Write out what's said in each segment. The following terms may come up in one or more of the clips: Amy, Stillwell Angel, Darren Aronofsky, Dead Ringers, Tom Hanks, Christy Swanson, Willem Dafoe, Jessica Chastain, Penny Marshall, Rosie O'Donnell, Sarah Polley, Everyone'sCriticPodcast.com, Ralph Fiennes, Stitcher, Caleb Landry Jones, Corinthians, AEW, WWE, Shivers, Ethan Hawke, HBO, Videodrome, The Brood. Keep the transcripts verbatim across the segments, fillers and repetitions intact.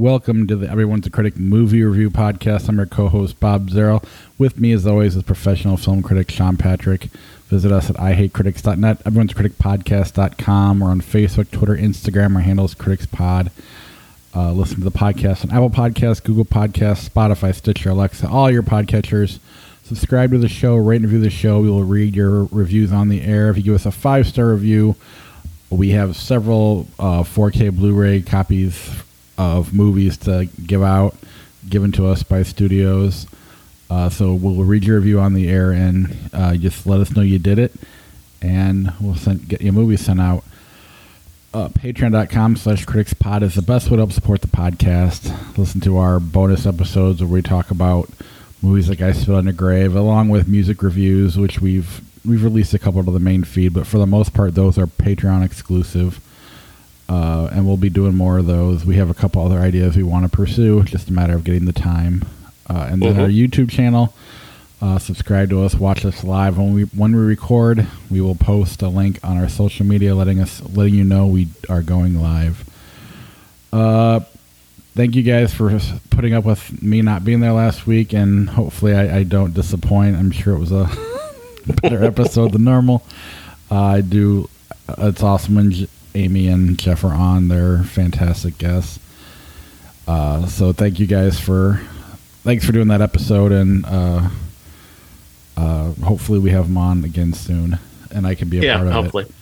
Welcome to the Everyone's a Critic Movie Review Podcast. I'm your co-host, Bob Zerl. With me, as always, is professional film critic Sean Patrick. Visit us at i hate critics dot net, everyone's critic podcast dot com. We're on Facebook, Twitter, Instagram. Our handle is CriticsPod. Uh, listen to the podcast on Apple Podcasts, Google Podcasts, Spotify, Stitcher, Alexa, all your podcatchers. Subscribe to the show, rate and review the show. We will read your reviews on the air. If you give us a five-star review, we have several uh, four K Blu-ray copies of movies to give out, given to us by studios. Uh, so we'll read your review on the air, and uh, just let us know you did it, and we'll send, get your movie sent out. Uh, patreon dot com slash critics pod is the best way to help support the podcast. Listen to our bonus episodes where we talk about movies like I Spit on Your Grave, along with music reviews, which we've we've released a couple to the main feed, but for the most part, those are Patreon exclusive, uh, and we'll be doing more of those. We have a couple other ideas we want to pursue, just a matter of getting the time. Uh, and then mm-hmm. our YouTube channel, uh, subscribe to us, watch us live. When we when we record, we will post a link on our social media, letting us letting you know we are going live. Uh, thank you guys for putting up with me not being there last week, and hopefully I, I don't disappoint. I'm sure it was a better episode than normal. Uh, I do. It's awesome when J- Amy and Jeff are on. They're fantastic guests. Uh, so thank you guys for. Thanks for doing that episode, and uh, uh, hopefully we have them on again soon, and I can be a yeah, part of hopefully. it.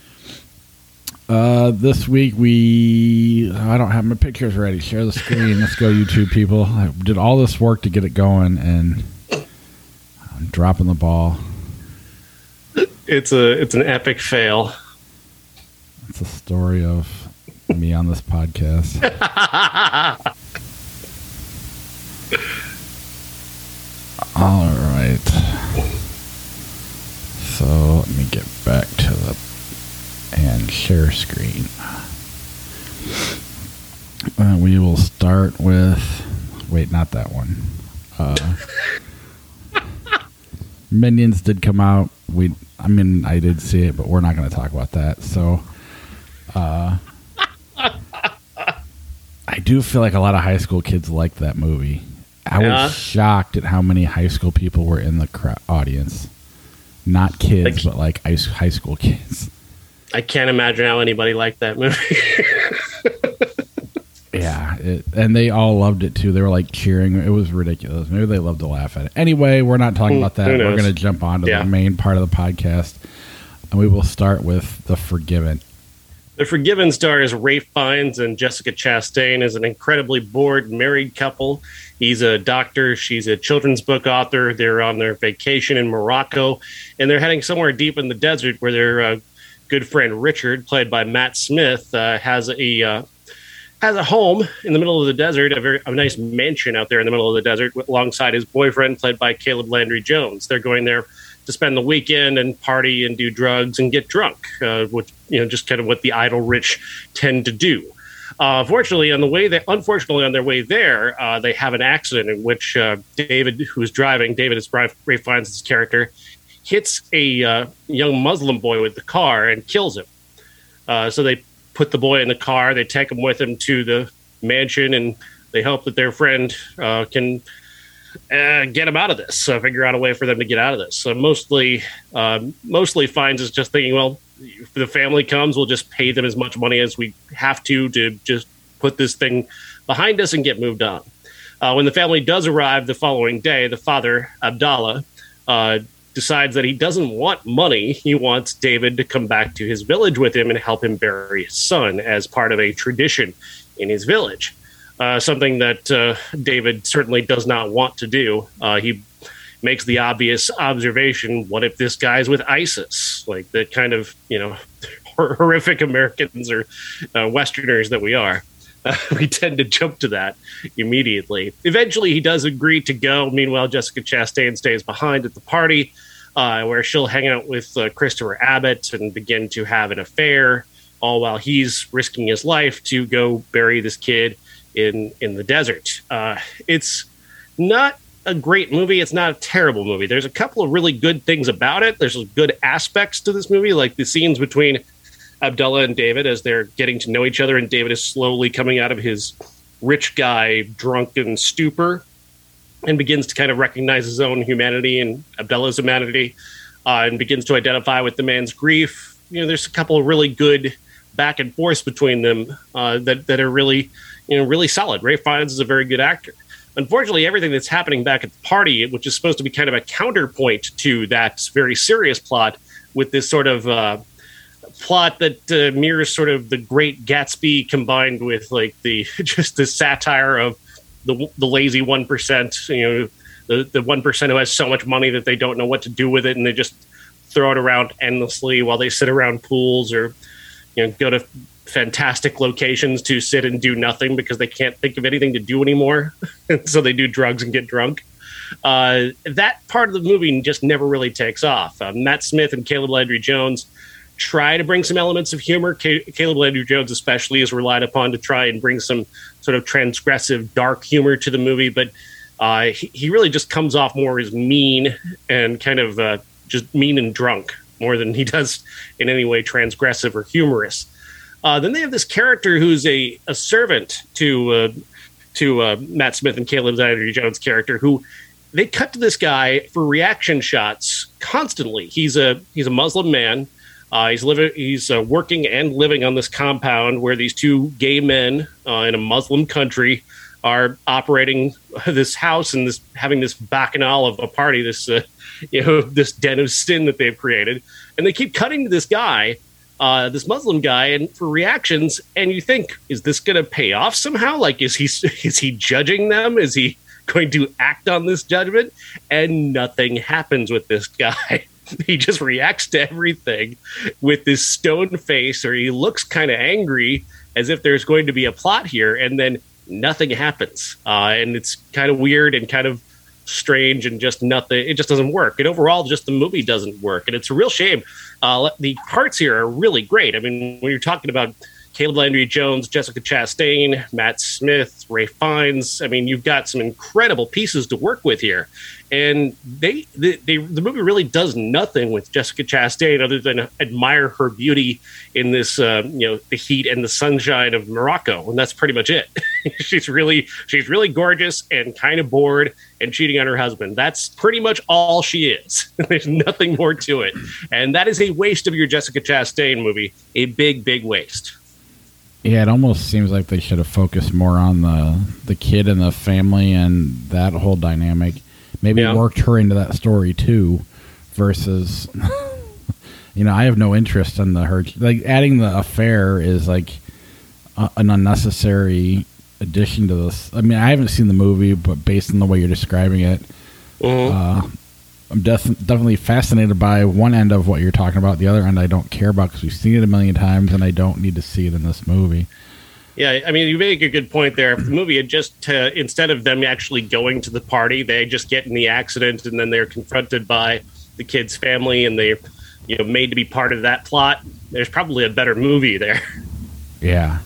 Yeah, uh, hopefully. This week we... I don't have my pictures ready. Share the screen. Let's go, YouTube people. I did all this work to get it going, and I'm dropping the ball. It's a it's an epic fail. It's a story of me on this podcast. All right, so let me get back to the and share screen. Uh, we will start with wait, not that one. Uh, Minions did come out. We, I mean, I did see it, but we're not going to talk about that. So, uh, I do feel like a lot of high school kids liked that movie. I yeah. was shocked at how many high school people were in the cr- audience. Not kids, like, but like high school kids. I can't imagine how anybody liked that movie. yeah, it, and they all loved it too. They were like cheering. It was ridiculous. Maybe they loved to laugh at it. Anyway, we're not talking mm, about that. We're going to jump on to yeah. the main part of the podcast, and we will start with The Forgiven. The Forgiven stars Ralph Fiennes and Jessica Chastain as an incredibly bored married couple. He's a doctor. She's a children's book author. They're on their vacation in Morocco, and they're heading somewhere deep in the desert where their uh, good friend Richard, played by Matt Smith, uh, has a uh, has a home in the middle of the desert, a very a nice mansion out there in the middle of the desert, alongside his boyfriend, played by Caleb Landry Jones. They're going there to spend the weekend and party and do drugs and get drunk, uh, which, you know, just kind of what the idle rich tend to do. Uh, fortunately, on the way that, unfortunately, on their way there, uh, they have an accident in which uh, David, who's driving, David is Ralph Fiennes' character, hits a uh, young Muslim boy with the car and kills him. Uh, so they put the boy in the car, they take him with them to the mansion, and they hope that their friend uh, can. Uh, get them out of this. Uh, figure out a way for them to get out of this. So mostly, uh, mostly Fiennes is just thinking, well, if the family comes, we'll just pay them as much money as we have to to just put this thing behind us and get moved on. Uh, when the family does arrive the following day, the father, Abdallah, uh, decides that he doesn't want money. He wants David to come back to his village with him and help him bury his son as part of a tradition in his village. Uh, something that uh, David certainly does not want to do. Uh, he makes the obvious observation, what if this guy's with ISIS? Like the kind of, you know, horrific Americans or uh, Westerners that we are. Uh, we tend to jump to that immediately. Eventually, he does agree to go. Meanwhile, Jessica Chastain stays behind at the party uh, where she'll hang out with uh, Christopher Abbott and begin to have an affair, all while he's risking his life to go bury this kid in in the desert. Uh, it's not a great movie. It's not a terrible movie. There's a couple of really good things about it. There's good aspects to this movie, like the scenes between Abdallah and David as they're getting to know each other, and David is slowly coming out of his rich guy drunken stupor and begins to kind of recognize his own humanity and Abdella's humanity uh, and begins to identify with the man's grief. You know, there's a couple of really good back and forth between them uh, that, that are really, you know, really solid. Ralph Fiennes is a very good actor. Unfortunately, everything that's happening back at the party, which is supposed to be kind of a counterpoint to that very serious plot with this sort of uh, plot that uh, mirrors sort of the Great Gatsby combined with like the just the satire of the the lazy one percent, you know, the, the one percent who has so much money that they don't know what to do with it and they just throw it around endlessly while they sit around pools or, you know, go to fantastic locations to sit and do nothing because they can't think of anything to do anymore. So they do drugs and get drunk. Uh, that part of the movie just never really takes off. Uh, Matt Smith and Caleb Landry Jones try to bring some elements of humor. C- Caleb Landry Jones especially is relied upon to try and bring some sort of transgressive dark humor to the movie. But uh, he, he really just comes off more as mean and kind of uh, just mean and drunk more than he does in any way transgressive or humorous. Uh, then they have this character who's a, a servant to uh, to uh, Matt Smith and Caleb Landry Jones' character, who they cut to this guy for reaction shots constantly. He's a he's a Muslim man. Uh, he's living he's uh, working and living on this compound where these two gay men uh, in a Muslim country are operating this house and this having this bacchanal of a party, this uh, you know this den of sin that they've created, and they keep cutting to this guy. Uh, this Muslim guy, and for reactions, and you think, is this going to pay off somehow? Like, is he is he judging them? Is he going to act on this judgment? And nothing happens with this guy. He just reacts to everything with this stone face, or he looks kind of angry, as if there's going to be a plot here, and then nothing happens. Uh, and it's kind of weird and kind of strange and just nothing. It just doesn't work. And overall, just the movie doesn't work. And it's a real shame. Uh, the parts here are really great. I mean, when you're talking about Caleb Landry Jones, Jessica Chastain, Matt Smith, Ralph Fiennes, I mean, you've got some incredible pieces to work with here. And they, they, they the movie really does nothing with Jessica Chastain other than admire her beauty in this, uh, you know, the heat and the sunshine of Morocco. And that's pretty much it. she's really, she's really gorgeous and kind of bored and cheating on her husband. That's pretty much all she is. There's nothing more to it. And that is a waste of your Jessica Chastain movie. A big, big waste. Yeah, it almost seems like they should have focused more on the, the kid and the family and that whole dynamic. Maybe yeah. worked her into that story too, versus, you know, I have no interest in the her. Like, adding the affair is like a, an unnecessary addition to this. I mean, I haven't seen the movie, but based on the way you're describing it, mm-hmm. uh, I'm def- definitely fascinated by one end of what you're talking about. The other end I don't care about because we've seen it a million times and I don't need to see it in this movie. Yeah, I mean, you make a good point there. If the movie had just, uh, instead of them actually going to the party, they just get in the accident and then they're confronted by the kid's family and they're, you know, made to be part of that plot. There's probably a better movie there. Yeah.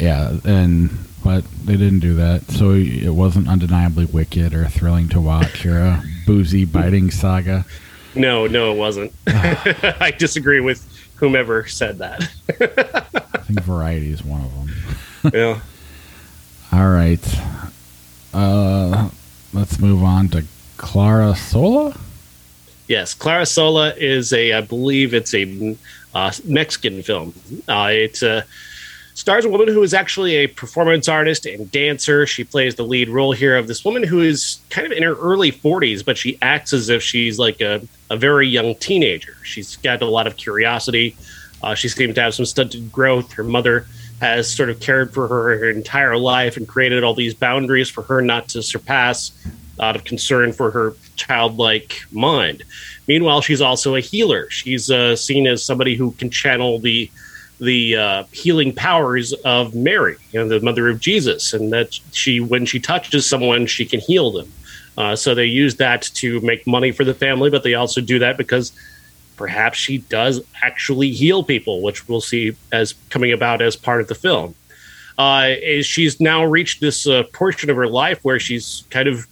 Yeah, and but they didn't do that. So it wasn't undeniably wicked or thrilling to watch or a boozy biting saga. No, no, it wasn't. I disagree with whomever said that. I think Variety is one of them. Yeah. All right. Uh, let's move on to Clara Sola. Yes, Clara Sola is a, I believe it's a uh, Mexican film. Uh, it's a uh, stars a woman who is actually a performance artist and dancer. She plays the lead role here of this woman who is kind of in her early forties, but she acts as if she's like a, a very young teenager. She's got a lot of curiosity. Uh, she seems to have some stunted growth. Her mother has sort of cared for her her entire life and created all these boundaries for her not to surpass out of concern for her childlike mind. Meanwhile, she's also a healer. She's uh, seen as somebody who can channel the the uh, healing powers of Mary, you know, the mother of Jesus, and that she, when she touches someone, she can heal them. Uh, so they use that to make money for the family, but they also do that because perhaps she does actually heal people, which we'll see as coming about as part of the film. Uh, she's now reached this uh, portion of her life where she's kind of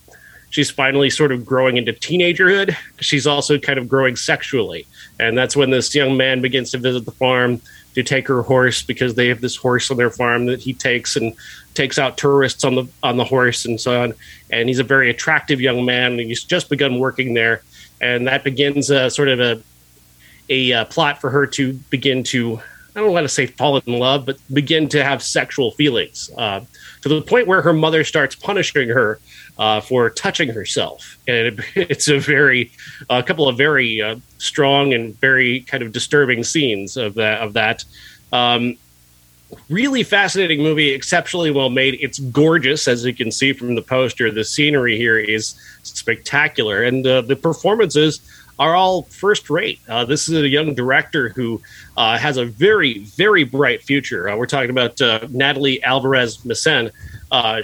she's finally sort of growing into teenagerhood. She's also kind of growing sexually. And that's when this young man begins to visit the farm to take her horse, because they have this horse on their farm that he takes and takes out tourists on the on the horse and so on. And he's a very attractive young man, and he's just begun working there. And that begins a, sort of a, a a plot for her to begin to, I don't want to say fall in love, but begin to have sexual feelings uh, to the point where her mother starts punishing her uh, for touching herself. And it, it's a very, a uh, couple of very uh, strong and very kind of disturbing scenes of that, of that. Um, Really fascinating movie, exceptionally well made. It's gorgeous, as you can see from the poster. The scenery here is spectacular, and uh, the performances are all first rate. Uh, this is a young director who uh, has a very, very bright future. Uh, we're talking about uh, Natalie Alvarez-Mesen, uh,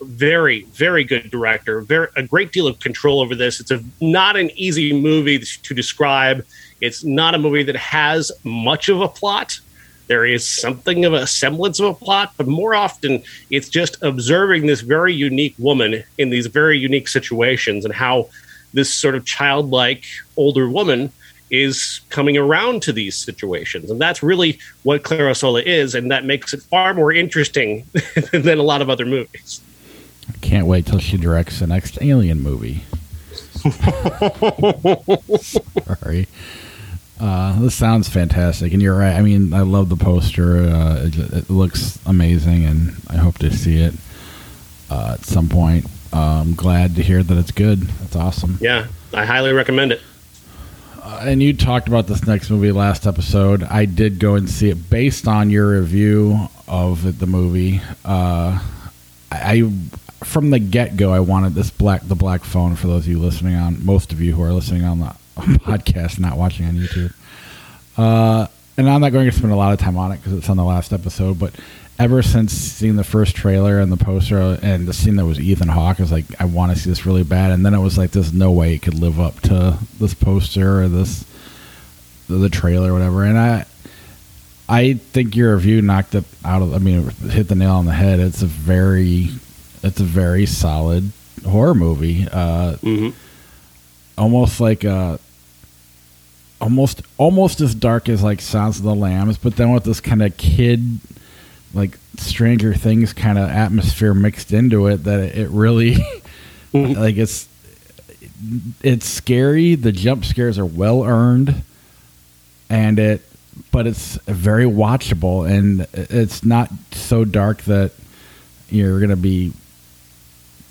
very, very good director. Very, a great deal of control over this. It's a, not an easy movie to describe. It's not a movie that has much of a plot. There is something of a semblance of a plot, but more often it's just observing this very unique woman in these very unique situations and how this sort of childlike older woman is coming around to these situations. And that's really what Clara Sola is, and that makes it far more interesting than a lot of other movies. I can't wait till she directs the next Alien movie. Sorry. Uh, this sounds fantastic, and you're right. I mean, I love the poster. Uh, it, it looks amazing, and I hope to see it uh, at some point. Uh, I'm glad to hear that it's good. That's awesome. Yeah, I highly recommend it. Uh, and you talked about this next movie last episode. I did go and see it based on your review of the movie. Uh, I, from the get-go, I wanted this black the black phone for those of you listening on, most of you who are listening on the podcast, not watching on YouTube. Uh, and I'm not going to spend a lot of time on it because it's on the last episode, but ever since seeing the first trailer and the poster and the scene that was Ethan Hawke, I was like, I want to see this really bad. And then it was like, there's no way it could live up to this poster or this, the trailer or whatever. And I, I think your review knocked it out of, I mean, it hit the nail on the head. It's a very, it's a very solid horror movie. Uh, mm-hmm. Almost like a, almost almost as dark as like Silence of the Lambs, but then with this kind of kid, like Stranger Things kind of atmosphere mixed into it. That it, it really, like it's it's scary. The jump scares are well earned, and it, but it's very watchable, and it's not so dark that you're gonna be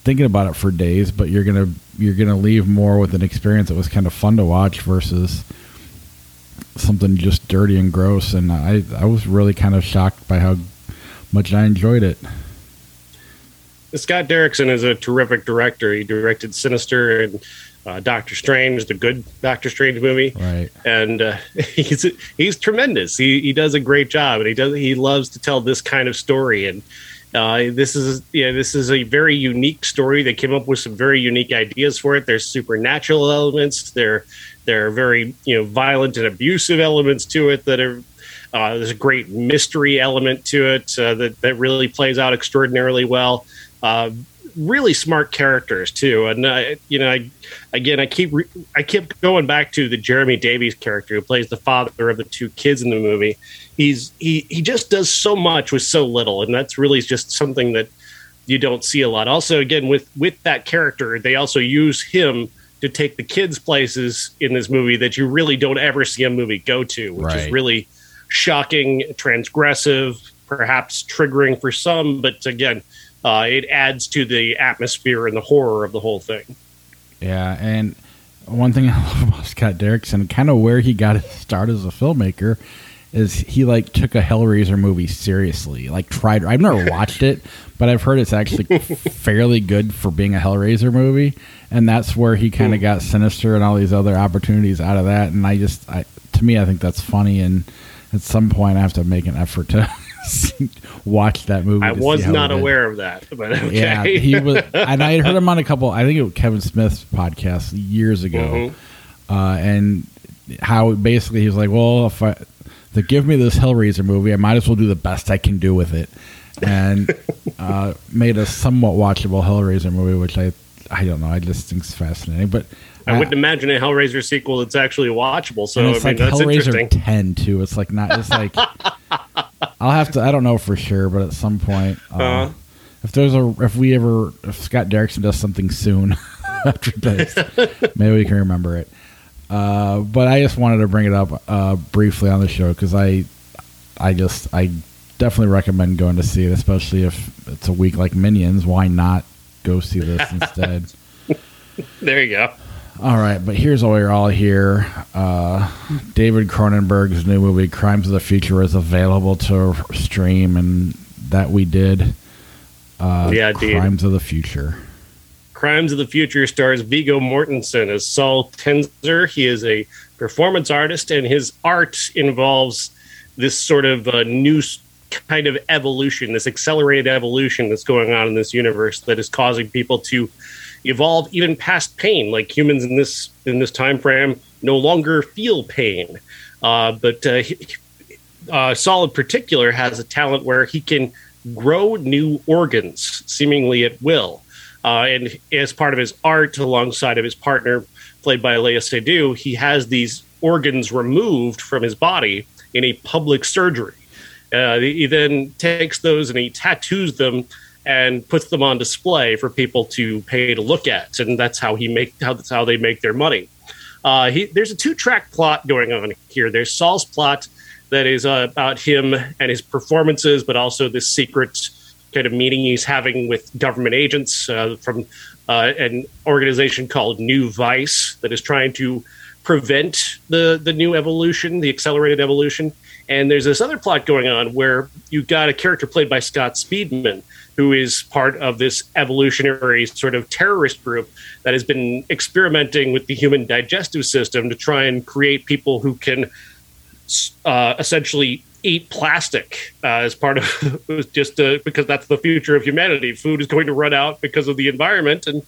thinking about it for days, but you're gonna you're gonna leave more with an experience that was kind of fun to watch versus something just dirty and gross. And I I was really kind of shocked by how much I enjoyed it. Scott Derrickson is a terrific director. He directed Sinister and uh, Doctor Strange, the good Doctor Strange movie, right? And uh, he's he's tremendous. He he does a great job, and he does he loves to tell this kind of story. And Uh, this is yeah, this is a very unique story. They came up with some very unique ideas for it. There's supernatural elements. There, there are very you know violent and abusive elements to it that are. Uh, there's a great mystery element to it uh, that that really plays out extraordinarily well. Uh, really smart characters too, and uh, you know, I, again, I keep re- I kept going back to the Jeremy Davies character who plays the father of the two kids in the movie. He's he he just does so much with so little, and that's really just something that you don't see a lot. Also, again, with with that character, they also use him to take the kids places in this movie that you really don't ever see a movie go to, which right. is really shocking, transgressive, perhaps triggering for some, but again, uh, it adds to the atmosphere and the horror of the whole thing. Yeah, and one thing I love about Scott Derrickson, kind of where he got his start as a filmmaker, is he like took a Hellraiser movie seriously. Like tried. I've never watched it, but I've heard it's actually fairly good for being a Hellraiser movie, and that's where he kind of got Sinister and all these other opportunities out of that. And I just, I, to me, I think that's funny. And at some point, I have to make an effort to watch that movie. I was not aware of that, but okay. Yeah, he was, and I had heard him on a couple. I think it was Kevin Smith's podcast years ago, mm-hmm. uh, and how basically he was like, "Well, if I." They give me this Hellraiser movie, I might as well do the best I can do with it. And uh, made a somewhat watchable Hellraiser movie, which I I don't know. I just think it's fascinating. But I uh, wouldn't imagine a Hellraiser sequel that's actually watchable. So it's I mean, like that's Hellraiser ten too. It's like not just like I'll have to. I don't know for sure, but at some point, uh, uh-huh. if there's a if we ever if Scott Derrickson does something soon after this, maybe we can remember it. Uh, but I just wanted to bring it up uh, briefly on the show because I, I just I definitely recommend going to see it, especially if it's a week like Minions. Why not go see this instead? There you go. All right, but here's why we're all here. Uh, David Cronenberg's new movie, Crimes of the Future, is available to stream, and that we did. Uh, yeah, Crimes dude. of the Future. Crimes of the Future stars Viggo Mortensen as Saul Tenzer. He is a performance artist, and his art involves this sort of uh, new kind of evolution, this accelerated evolution that's going on in this universe that is causing people to evolve even past pain. Like humans in this in this time frame no longer feel pain. Uh, but uh, uh, Saul in particular has a talent where he can grow new organs, seemingly at will. Uh, and as part of his art, alongside of his partner, played by Léa Seydoux, he has these organs removed from his body in a public surgery. Uh, he then takes those and he tattoos them and puts them on display for people to pay to look at, and that's how he make how that's how they make their money. Uh, he, there's a two-track plot going on here. There's Saul's plot that is uh, about him and his performances, but also this secret kind of meeting he's having with government agents uh, from uh, an organization called New Vice that is trying to prevent the the new evolution, the accelerated evolution. And there's this other plot going on where you've got a character played by Scott Speedman, who is part of this evolutionary sort of terrorist group that has been experimenting with the human digestive system to try and create people who can uh, essentially eat plastic uh, as part of it was just uh, because that's the future of humanity. Food is going to run out because of the environment, and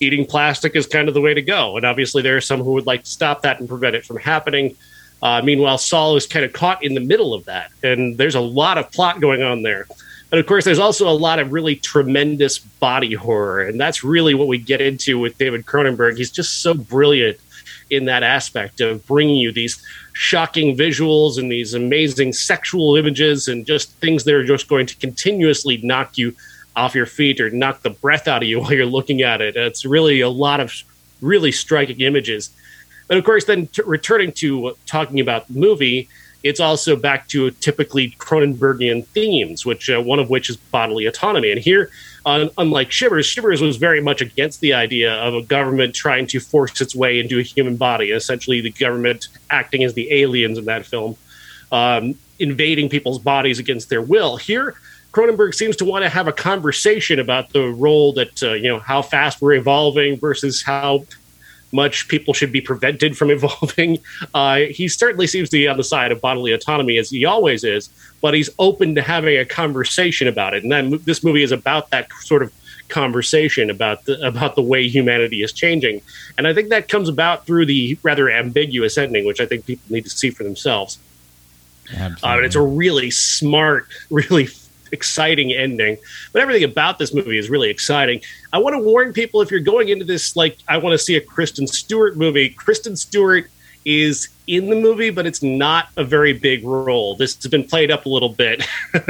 eating plastic is kind of the way to go. And obviously there are some who would like to stop that and prevent it from happening. Uh, meanwhile, Saul is kind of caught in the middle of that. And there's a lot of plot going on there. And of course, there's also a lot of really tremendous body horror. And that's really what we get into with David Cronenberg. He's just so brilliant in that aspect of bringing you these shocking visuals and these amazing sexual images and just things that are just going to continuously knock you off your feet or knock the breath out of you while you're looking at it. It's really a lot of really striking images. But of course, then t- returning to uh, talking about the movie, it's also back to typically Cronenbergian themes, which uh, one of which is bodily autonomy. And here, uh, unlike Shivers, Shivers was very much against the idea of a government trying to force its way into a human body, essentially the government acting as the aliens in that film, um, invading people's bodies against their will. Here, Cronenberg seems to want to have a conversation about the role that, uh, you know, how fast we're evolving versus how much people should be prevented from evolving. Uh, he certainly seems to be on the side of bodily autonomy, as he always is, but he's open to having a conversation about it. And then this movie is about that sort of conversation about the, about the way humanity is changing. And I think that comes about through the rather ambiguous ending, which I think people need to see for themselves. Absolutely. Uh, and it's a really smart, really exciting ending, but everything about this movie is really exciting. I want to warn people, if you're going into this like I want to see a Kristen Stewart movie, Kristen Stewart is in the movie, but it's not a very big role. This has been played up a little bit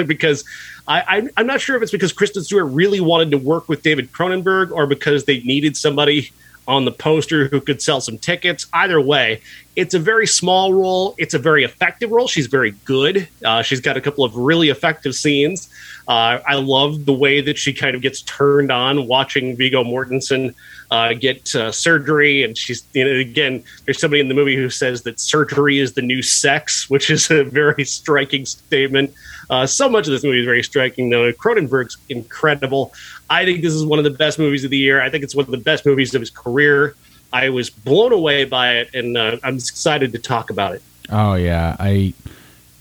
because I, I, I'm not sure if it's because Kristen Stewart really wanted to work with David Cronenberg or because they needed somebody on the poster who could sell some tickets. Either way, it's a very small role. It's a very effective role. She's very good. Uh, she's got a couple of really effective scenes. Uh, I love the way that she kind of gets turned on watching Viggo Mortensen uh, get uh, surgery. And she's, you know, again, there's somebody in the movie who says that surgery is the new sex, which is a very striking statement. Uh, so much of this movie is very striking, though. Cronenberg's incredible. I think this is one of the best movies of the year. I think it's one of the best movies of his career. I was blown away by it, and uh, I'm excited to talk about it. Oh, yeah. I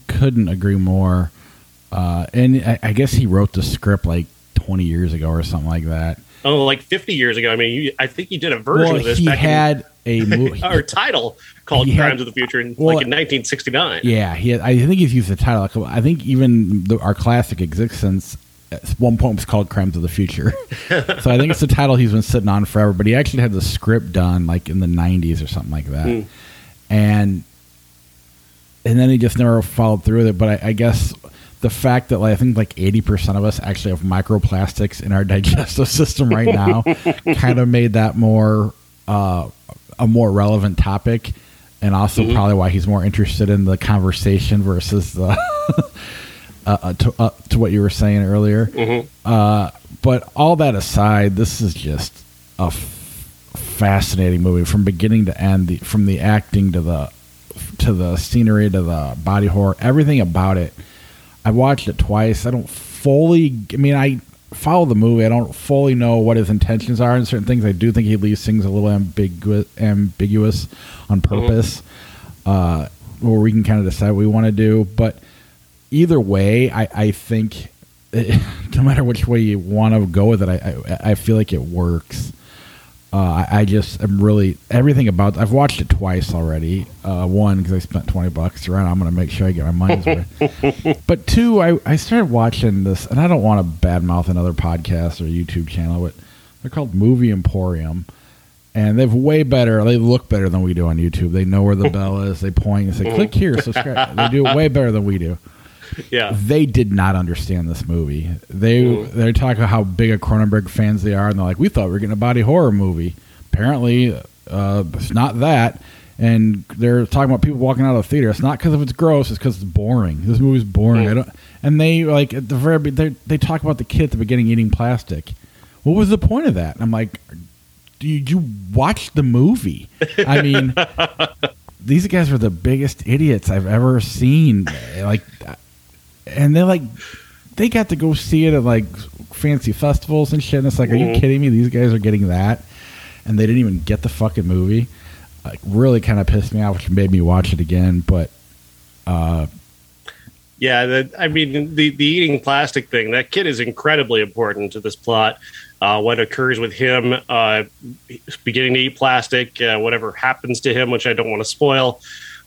couldn't agree more. Uh, and I, I guess he wrote the script like twenty years ago or something like that. Oh, like fifty years ago. I mean, you, I think he did a version well, of this. He back had in, a movie. or title called Crimes had, of the Future in, well, like in nineteen sixty-nine. Yeah. He had, I think he's used the title. I think even the, our classic eXistenZ at one point was called Crimes of the Future. So I think it's the title he's been sitting on forever, but he actually had the script done like in the nineties or something like that. Mm. And and then he just never followed through with it. But I, I guess the fact that like, I think like eighty percent of us actually have microplastics in our digestive system right now kind of made that more uh, a more relevant topic. And also mm-hmm. probably why he's more interested in the conversation versus the... Uh, uh, to, uh, to what you were saying earlier. Mm-hmm. Uh, but all that aside, this is just a f- fascinating movie from beginning to end, the, from the acting to the to the scenery to the body horror, everything about it. I watched it twice. I don't fully, I mean, I follow the movie. I don't fully know what his intentions are in certain things. I do think he leaves things a little ambigu- ambiguous on purpose, mm-hmm. uh, where we can kind of decide what we want to do. But either way, I, I think it, no matter which way you want to go with it, I I, I feel like it works. Uh, I, I just am really everything about. I've watched it twice already. Uh, one because I spent twenty bucks around. I'm going to make sure I get my money's worth. But two, I, I started watching this, and I don't want to badmouth another podcast or YouTube channel, but they're called Movie Emporium, and they've way better. They look better than we do on YouTube. They know where the bell is. They point and say, "Click here, subscribe." They do it way better than we do. Yeah, they did not understand this movie. They mm. they're talking about how big a Cronenberg fans they are, and they're like, "We thought we were getting a body horror movie. Apparently, uh, it's not that." And they're talking about people walking out of the theater. It's not because of it's gross. It's because it's boring. This movie's boring. Mm. I don't. And they like at the very they they talk about the kid at the beginning eating plastic. What was the point of that? And I'm like, did you watch the movie? I mean, these guys were the biggest idiots I've ever seen. Like. And they like, they got to go see it at like fancy festivals and shit. And it's like, mm-hmm. are you kidding me? These guys are getting that, and they didn't even get the fucking movie. Like, really, kind of pissed me off, which made me watch it again. But, uh, yeah, the, I mean, the the eating plastic thing. That kid is incredibly important to this plot. Uh, what occurs with him uh, beginning to eat plastic, uh, whatever happens to him, which I don't want to spoil.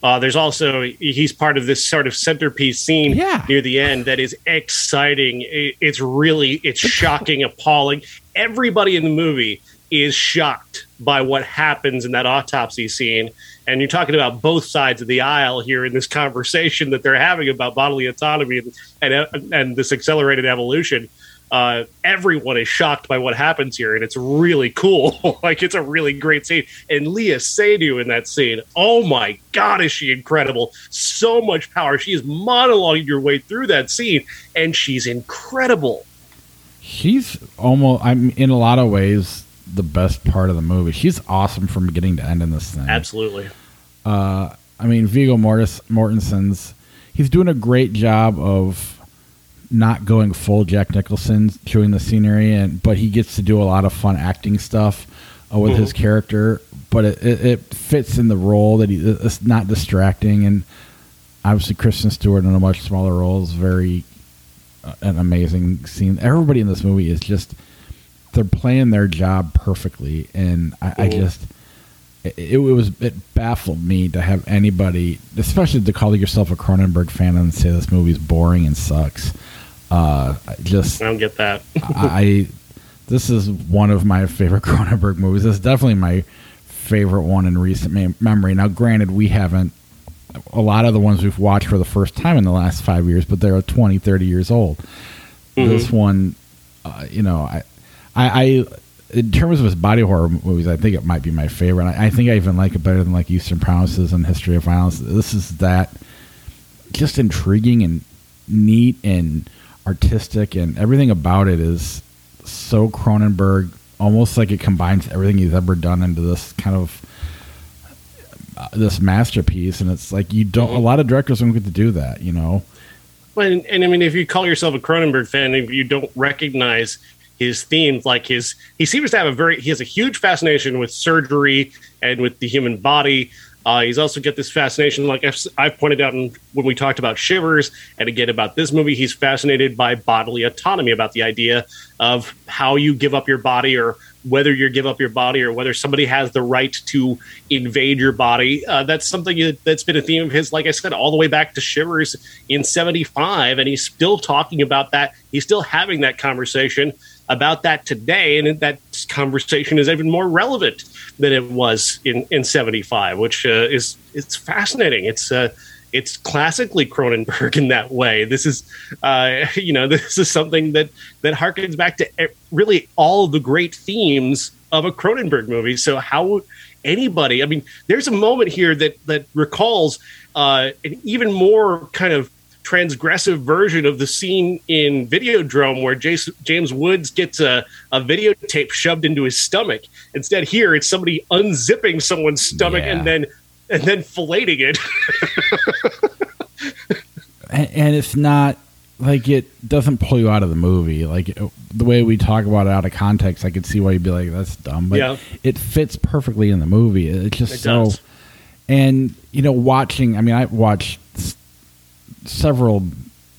Uh, there's also, he's part of this sort of centerpiece scene yeah. near the end that is exciting. It, it's really, it's shocking, appalling. Everybody in the movie is shocked by what happens in that autopsy scene. And you're talking about both sides of the aisle here in this conversation that they're having about bodily autonomy and and, and this accelerated evolution. Uh, everyone is shocked by what happens here, and it's really cool. Like, it's a really great scene. And Leah Seydoux in that scene, oh my God, is she incredible! So much power. She is monologuing your way through that scene, and she's incredible. She's almost, I'm in a lot of ways, the best part of the movie. She's awesome from beginning to end in this thing. Absolutely. Uh, I mean, Viggo Mortis, Mortensen's, he's doing a great job of not going full Jack Nicholson, chewing the scenery, and but he gets to do a lot of fun acting stuff uh, with mm-hmm. his character. But it, it, it fits in the role that he, it's not distracting. And obviously, Kristen Stewart in a much smaller role is very uh, an amazing scene. Everybody in this movie is just they're playing their job perfectly, and I, mm-hmm. I just it, it was it baffled me to have anybody, especially to call yourself a Cronenberg fan and say this movie's boring and sucks. Uh, just I don't get that. I this is one of my favorite Cronenberg movies. It's definitely my favorite one in recent ma- memory. Now, granted, we haven't a lot of the ones we've watched for the first time in the last five years, but they're twenty, thirty years old. Mm-hmm. This one, uh, you know, I, I, I, in terms of his body horror movies, I think it might be my favorite. I, I think I even like it better than like Eastern Promises and History of Violence. This is that just intriguing and neat and artistic, and everything about it is so Cronenberg, almost like it combines everything he's ever done into this kind of uh, this masterpiece. And it's like, you don't, a lot of directors don't get to do that, you know? Well, and, and I mean, if you call yourself a Cronenberg fan, if you don't recognize his themes, like his, he seems to have a very, he has a huge fascination with surgery and with the human body. Uh, he's also got this fascination, like I've, I've pointed out in, when we talked about Shivers, and again about this movie, he's fascinated by bodily autonomy, about the idea of how you give up your body or whether you give up your body or whether somebody has the right to invade your body. Uh, that's something that's been a theme of his, like I said, all the way back to Shivers in seventy-five. And he's still talking about that. He's still having that conversation about that today. And that conversation is even more relevant than it was in, in seventy-five, which uh, is it's fascinating. It's uh, It's classically Cronenberg in that way. This is, uh, you know, this is something that, that harkens back to really all the great themes of a Cronenberg movie. So how anybody, I mean, there's a moment here that that recalls uh, an even more kind of transgressive version of the scene in Videodrome where Jason, James Woods gets a, a videotape shoved into his stomach. Instead, here it's somebody unzipping someone's stomach yeah. and then. And then filleting it. and, and if not, like, it doesn't pull you out of the movie. Like, it, the way we talk about it out of context, I could see why you'd be like, that's dumb. But yeah. it fits perfectly in the movie. It's just it so. Does. And, you know, watching, I mean, I watched s- several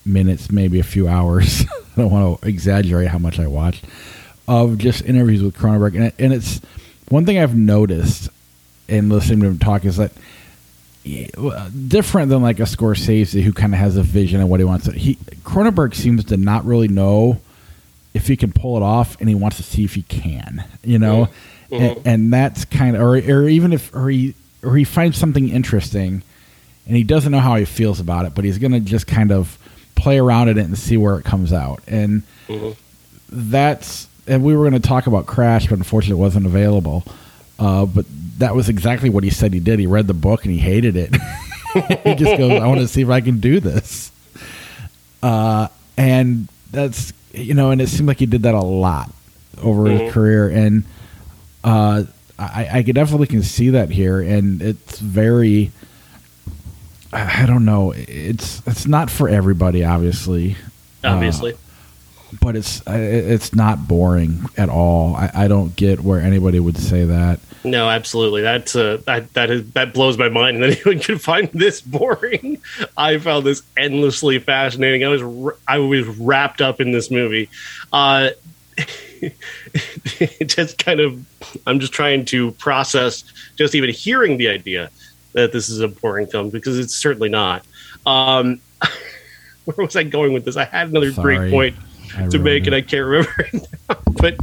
minutes, maybe a few hours. I don't want to exaggerate how much I watched of just interviews with Cronenberg. And, it, and it's one thing I've noticed. And listening to him talk is that different than like a Scorsese who kind of has a vision of what he wants to. He Cronenberg seems to not really know if he can pull it off, and he wants to see if he can, you know, yeah. and, and that's kind of, or, or even if, or he, or he finds something interesting and he doesn't know how he feels about it, but he's going to just kind of play around at it and see where it comes out. And mm-hmm. that's, and we were going to talk about Crash, but unfortunately it wasn't available. Uh, but that was exactly what he said he did. He read the book and he hated it. He just goes, I want to see if I can do this. Uh, and that's, you know, and it seemed like he did that a lot over mm-hmm. his career. And uh, I, I definitely can see that here. And it's very, I don't know. It's, it's not for everybody, obviously. Obviously. Uh, but it's, it's not boring at all. I, I don't get where anybody would say that. No, absolutely. That's uh, that that is that blows my mind that anyone could find this boring. I found this endlessly fascinating. I was I was wrapped up in this movie. Uh, just kind of, I'm just trying to process just even hearing the idea that this is a boring film because it's certainly not. Um, where was I going with this? I had another Sorry. great point. I to make it, I can't remember. But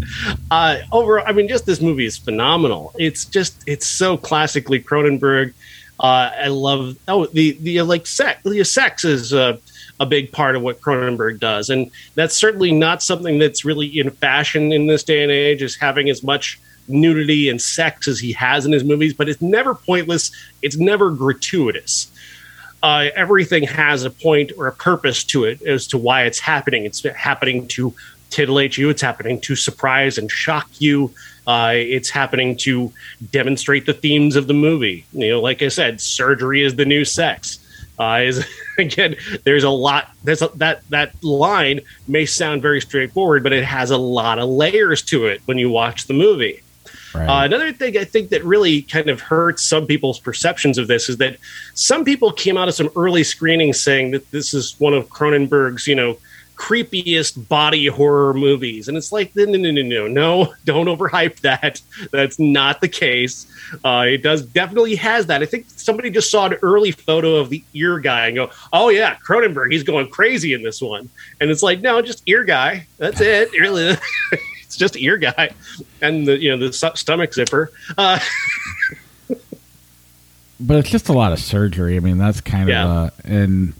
uh, overall, I mean, just this movie is phenomenal. It's just, it's so classically Cronenberg. Uh, I love oh the the like sex. The sex is uh, a big part of what Cronenberg does, and that's certainly not something that's really in fashion in this day and age. Is having as much nudity and sex as he has in his movies, but it's never pointless. It's never gratuitous. Uh, everything has a point or a purpose to it as to why it's happening. It's happening to titillate you. It's happening to surprise and shock you. Uh, it's happening to demonstrate the themes of the movie. You know, like I said, surgery is the new sex. Uh, is again, there's a lot. There's a, that that line may sound very straightforward, but it has a lot of layers to it when you watch the movie. Right. Uh, another thing I think that really kind of hurts some people's perceptions of this is that some people came out of some early screenings saying that this is one of Cronenberg's, you know, creepiest body horror movies. And it's like, no, no, no, no, no, no, don't overhype that. That's not the case. Uh, it does definitely has that. I think somebody just saw an early photo of the ear guy and go, oh, yeah, Cronenberg, he's going crazy in this one. And it's like, no, just ear guy. That's it. Really. It's just ear guy and the, you know, the stomach zipper. Uh, but it's just a lot of surgery. I mean, that's kind yeah. of, a, and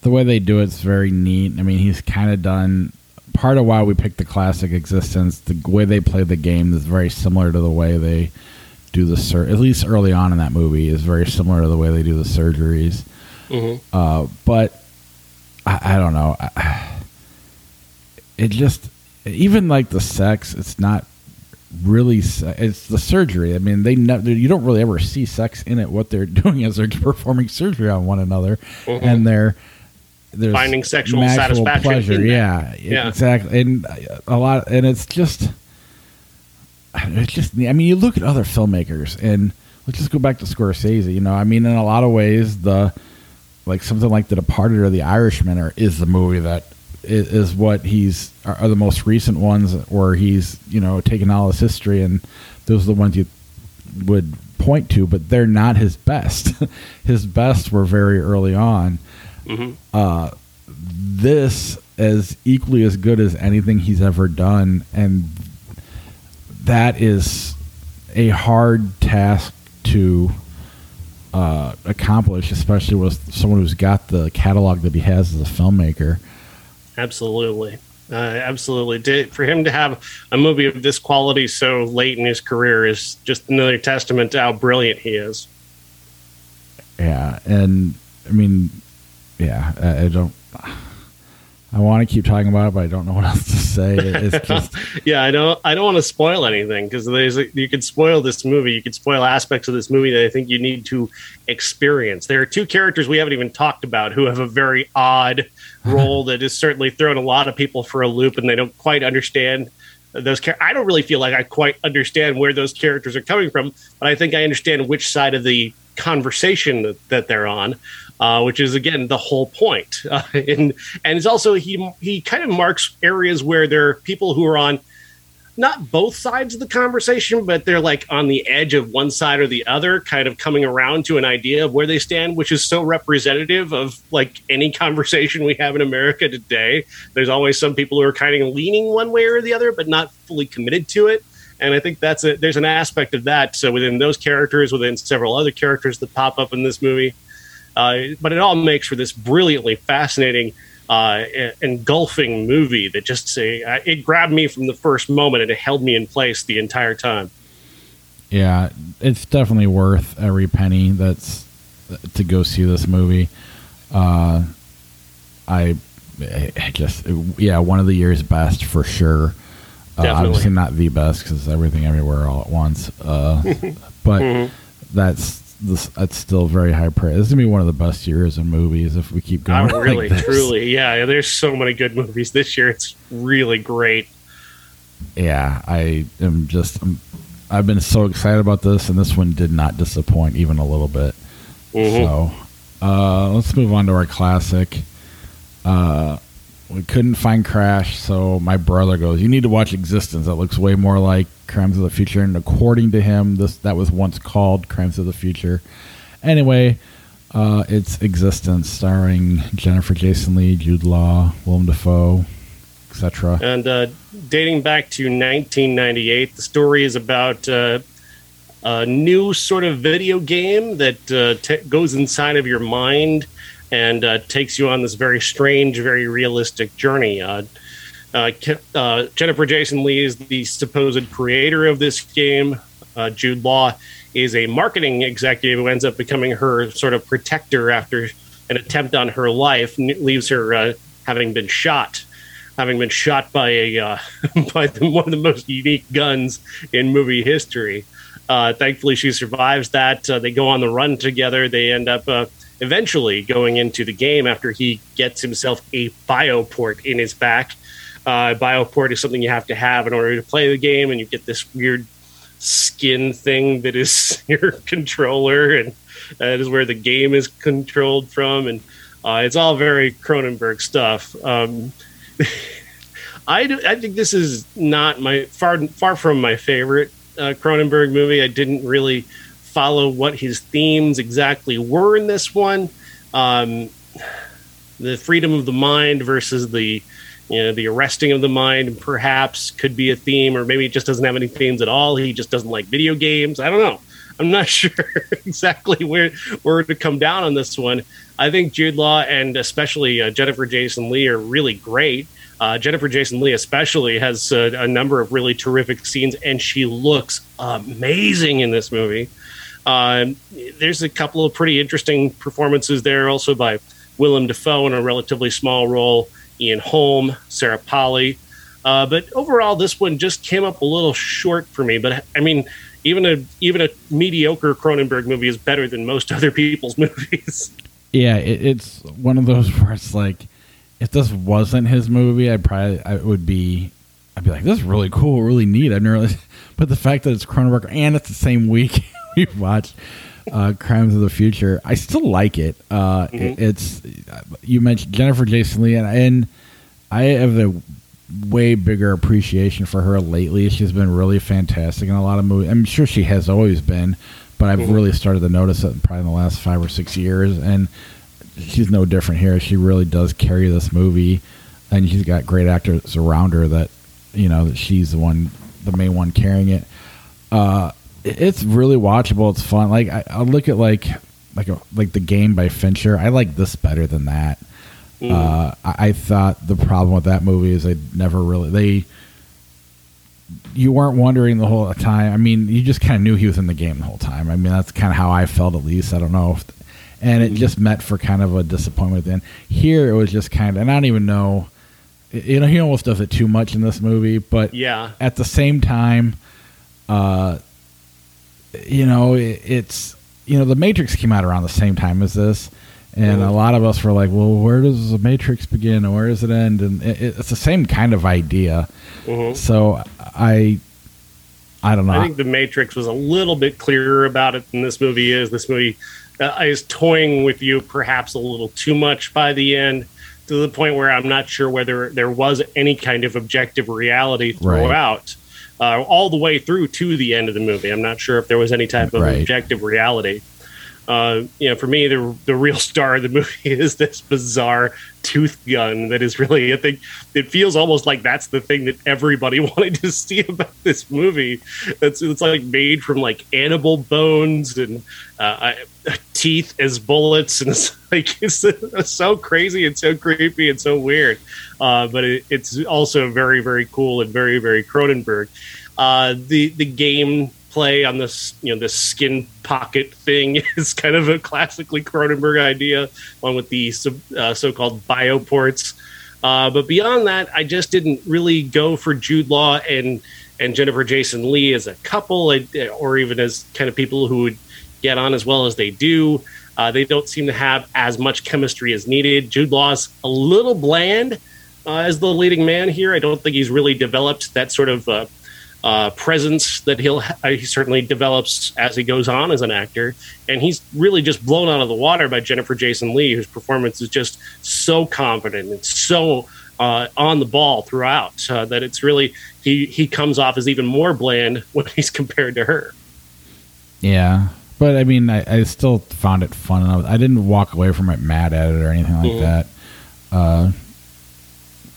the way they do it's very neat. I mean, he's kind of done part of why we picked the classic eXistenZ. The way they play the game is very similar to the way they do the surgery, at least early on in that movie is very similar to the way they do the surgeries. Mm-hmm. Uh, but I, I don't know. I, it just, even like the sex, it's not really. Se- it's the surgery. I mean, they ne- you don't really ever see sex in it. What they're doing is they're performing surgery on one another, mm-hmm. and they're there's finding sexual satisfaction. Pleasure. Yeah, yeah, exactly. And a lot, and it's just, it's just. I mean, you look at other filmmakers, and let's just go back to Scorsese. You know, I mean, in a lot of ways, the like something like The Departed or The Irishman, or is the movie that is, is what he's are the most recent ones where he's, you know, taken all his history, and those are the ones you would point to, but they're not his best. His best were very early on. Mm-hmm. Uh, this is equally as good as anything he's ever done, and that is a hard task to uh, accomplish, especially with someone who's got the catalog that he has as a filmmaker. Absolutely. Uh, absolutely. To, for him to have a movie of this quality so late in his career is just another testament to how brilliant he is. Yeah. And I mean, yeah, I, I don't, I want to keep talking about it, but I don't know what else to say. It's just, yeah, I don't, I don't want to spoil anything, because there's, you could spoil this movie. You could spoil aspects of this movie that I think you need to experience. There are two characters we haven't even talked about who have a very odd role that has certainly thrown a lot of people for a loop, and they don't quite understand those characters. I don't really feel like I quite understand where those characters are coming from, but I think I understand which side of the conversation that, that they're on. Uh, which is, again, the whole point. Uh, and, and it's also, he he kind of marks areas where there are people who are on not both sides of the conversation, but they're like on the edge of one side or the other, kind of coming around to an idea of where they stand, which is so representative of like any conversation we have in America today. There's always some people who are kind of leaning one way or the other, but not fully committed to it. And I think that's a, there's an aspect of that. So within those characters, within several other characters that pop up in this movie, Uh, but it all makes for this brilliantly fascinating, uh, engulfing movie that just uh, it grabbed me from the first moment, and it held me in place the entire time. Yeah, it's definitely worth every penny that's to go see this movie. Uh, I, I just yeah, one of the year's best for sure. Uh, obviously not the best, because everything everywhere all at once. Uh, but mm-hmm. that's. This, that's still very high praise. This is gonna be one of the best years in movies if we keep going. Oh, really, like this. Truly, yeah. There's so many good movies this year. It's really great. Yeah, I am just. I'm, I've been so excited about this, and this one did not disappoint even a little bit. Mm-hmm. So, uh, let's move on to our classic. Uh, we couldn't find Crash, so my brother goes, "You need to watch eXistenZ. That looks way more like Crimes of the Future." And according to him, this that was once called Crimes of the Future. Anyway, uh, it's eXistenZ, starring Jennifer Jason Leigh, Jude Law, Willem Dafoe, et cetera. And uh, dating back to nineteen ninety-eight, the story is about uh, a new sort of video game that uh, t- goes inside of your mind and uh, takes you on this very strange, very realistic journey. Uh, Uh, uh, Jennifer Jason Leigh is the supposed creator of this game. Uh, Jude Law is a marketing executive who ends up becoming her sort of protector after an attempt on her life leaves her uh, having been shot, having been shot by a uh, by the, one of the most unique guns in movie history. Uh, thankfully, she survives that. Uh, they go on the run together. They end up uh, eventually going into the game after he gets himself a bioport in his back. Uh, bioport is something you have to have in order to play the game, and you get this weird skin thing that is your controller, and that is where the game is controlled from, and uh, it's all very Cronenberg stuff. Um, I, do, I think this is not my far far from my favorite uh, Cronenberg movie. I didn't really follow what his themes exactly were in this one. Um, the freedom of the mind versus the You know, the arresting of the mind perhaps could be a theme, or maybe it just doesn't have any themes at all. He just doesn't like video games. I don't know. I'm not sure exactly where, where to come down on this one. I think Jude Law and especially uh, Jennifer Jason Leigh are really great. Uh, Jennifer Jason Leigh especially has uh, a number of really terrific scenes, and she looks amazing in this movie. Uh, there's a couple of pretty interesting performances there also by Willem Dafoe in a relatively small role. Ian Holm, Sarah Polley. Uh, but overall, this one just came up a little short for me. But I mean, even a even a mediocre Cronenberg movie is better than most other people's movies. Yeah, it, it's one of those where it's like, if this wasn't his movie, I'd probably I would be I'd be like, this is really cool, really neat. I've never, really, but the fact that it's Cronenberg and it's the same week we watched uh, Crimes of the Future, I still like it. Uh, mm-hmm. it, it's you mentioned Jennifer Jason Leigh, and, and I have a way bigger appreciation for her lately. She's been really fantastic in a lot of movies. I'm sure she has always been, but I've mm-hmm. really started to notice it probably in the last five or six years. And she's no different here. She really does carry this movie, and she's got great actors around her that, you know, that she's the one, the main one carrying it. Uh, it's really watchable. It's fun. Like I, I look at like, like, a, like The Game by Fincher. I like this better than that. Mm. Uh, I, I thought the problem with that movie is they never really, they, you weren't wondering the whole time. I mean, you just kind of knew he was in the game the whole time. I mean, that's kind of how I felt, at least. I don't know if, and it just met for kind of a disappointment then. Here it was just kind of, and I don't even know, you know, he almost does it too much in this movie, but yeah. At the same time, uh, you know, it, it's, you know, The Matrix came out around the same time as this, and mm-hmm. a lot of us were like, well, where does The Matrix begin and where does it end? And it, it's the same kind of idea. Mm-hmm. So I... I don't know. I think The Matrix was a little bit clearer about it than this movie is. This movie uh, is toying with you perhaps a little too much by the end, to the point where I'm not sure whether there was any kind of objective reality throughout, right. uh, all the way through to the end of the movie. I'm not sure if there was any type of right. objective reality. Uh, you know, for me, the the real star of the movie is this bizarre tooth gun that is really, I think, it feels almost like that's the thing that everybody wanted to see about this movie. It's, it's like made from like animal bones and uh, teeth as bullets, and it's like it's so crazy and so creepy and so weird. Uh, but it, it's also very, very cool and very, very Cronenberg. Uh, the the game. Play on this, you know, this skin pocket thing is kind of a classically Cronenberg idea, along with the uh, so-called bioports. Uh, but beyond that, I just didn't really go for Jude Law and and Jennifer Jason Leigh as a couple, or even as kind of people who would get on as well as they do. Uh, they don't seem to have as much chemistry as needed. Jude Law's a little bland uh, as the leading man here. I don't think he's really developed that sort of Uh, Uh, presence that he'll uh, he certainly develops as he goes on as an actor, and he's really just blown out of the water by Jennifer Jason Leigh, whose performance is just so confident and so uh, on the ball throughout uh, that it's really he he comes off as even more bland when he's compared to her. Yeah, but I mean, I, I still found it fun. And I, was, I didn't walk away from it mad at it or anything like mm-hmm. that. Uh,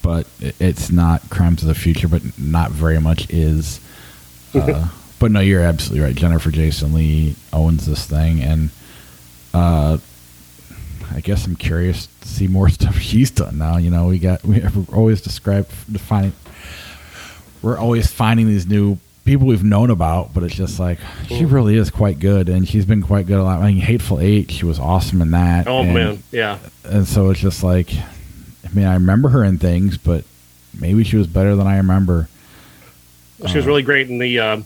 But it's not Crimes of the Future, but not very much is. Uh, but no, you're absolutely right. Jennifer Jason Leigh owns this thing, and uh, I guess I'm curious to see more stuff she's done now. You know, we got we we're always described defining. We're always finding these new people we've known about, but it's just like she really is quite good, and she's been quite good a lot. I mean, Hateful Eight, she was awesome in that. Oh and, man, yeah. And so it's just like, I mean, I remember her in things, but maybe she was better than I remember. She uh, was really great in the uh,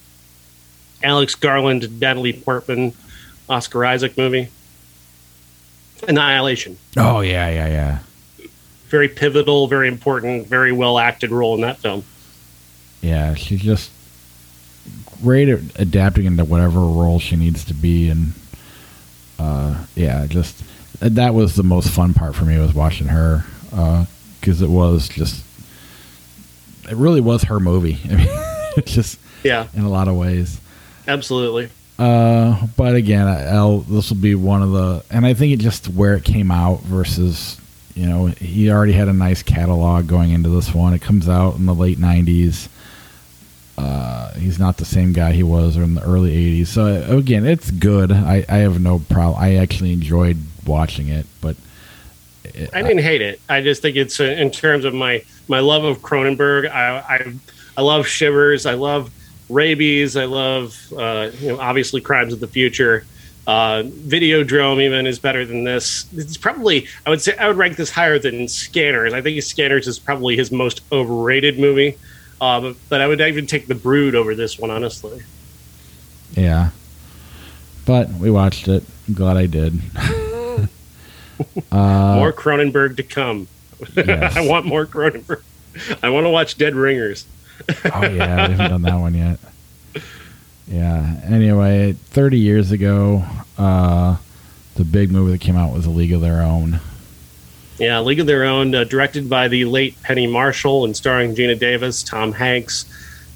Alex Garland, Natalie Portman, Oscar Isaac movie, Annihilation. Oh, yeah, yeah, yeah. Very pivotal, very important, very well-acted role in that film. Yeah, she's just great at adapting into whatever role she needs to be. And, uh, yeah, just that was the most fun part for me, was watching her. Because uh, it was just, it really was her movie. I mean, it's just, yeah, in a lot of ways. Absolutely. Uh, but again, I'll, this will be one of the, and I think it just where it came out versus, you know, he already had a nice catalog going into this one. It comes out in the late nineties. Uh, he's not the same guy he was in the early eighties. So again, it's good. I, I have no problem. I actually enjoyed watching it, but I didn't hate it. I just think it's a, in terms of my, my love of Cronenberg. I, I I love Shivers. I love Rabies. I love uh, you know, obviously Crimes of the Future. Uh, Videodrome even is better than this. It's probably, I would say I would rank this higher than Scanners. I think Scanners is probably his most overrated movie. Uh, but, but I would even take The Brood over this one, honestly. Yeah, but we watched it. I'm glad I did. Uh, more Cronenberg to come. Yes. I want more Cronenberg. I want to watch Dead Ringers. Oh yeah, we haven't done that one yet. Yeah. Anyway, thirty years ago, uh, the big movie that came out was A League of Their Own. Yeah, League of Their Own, uh, directed by the late Penny Marshall and starring Geena Davis, Tom Hanks,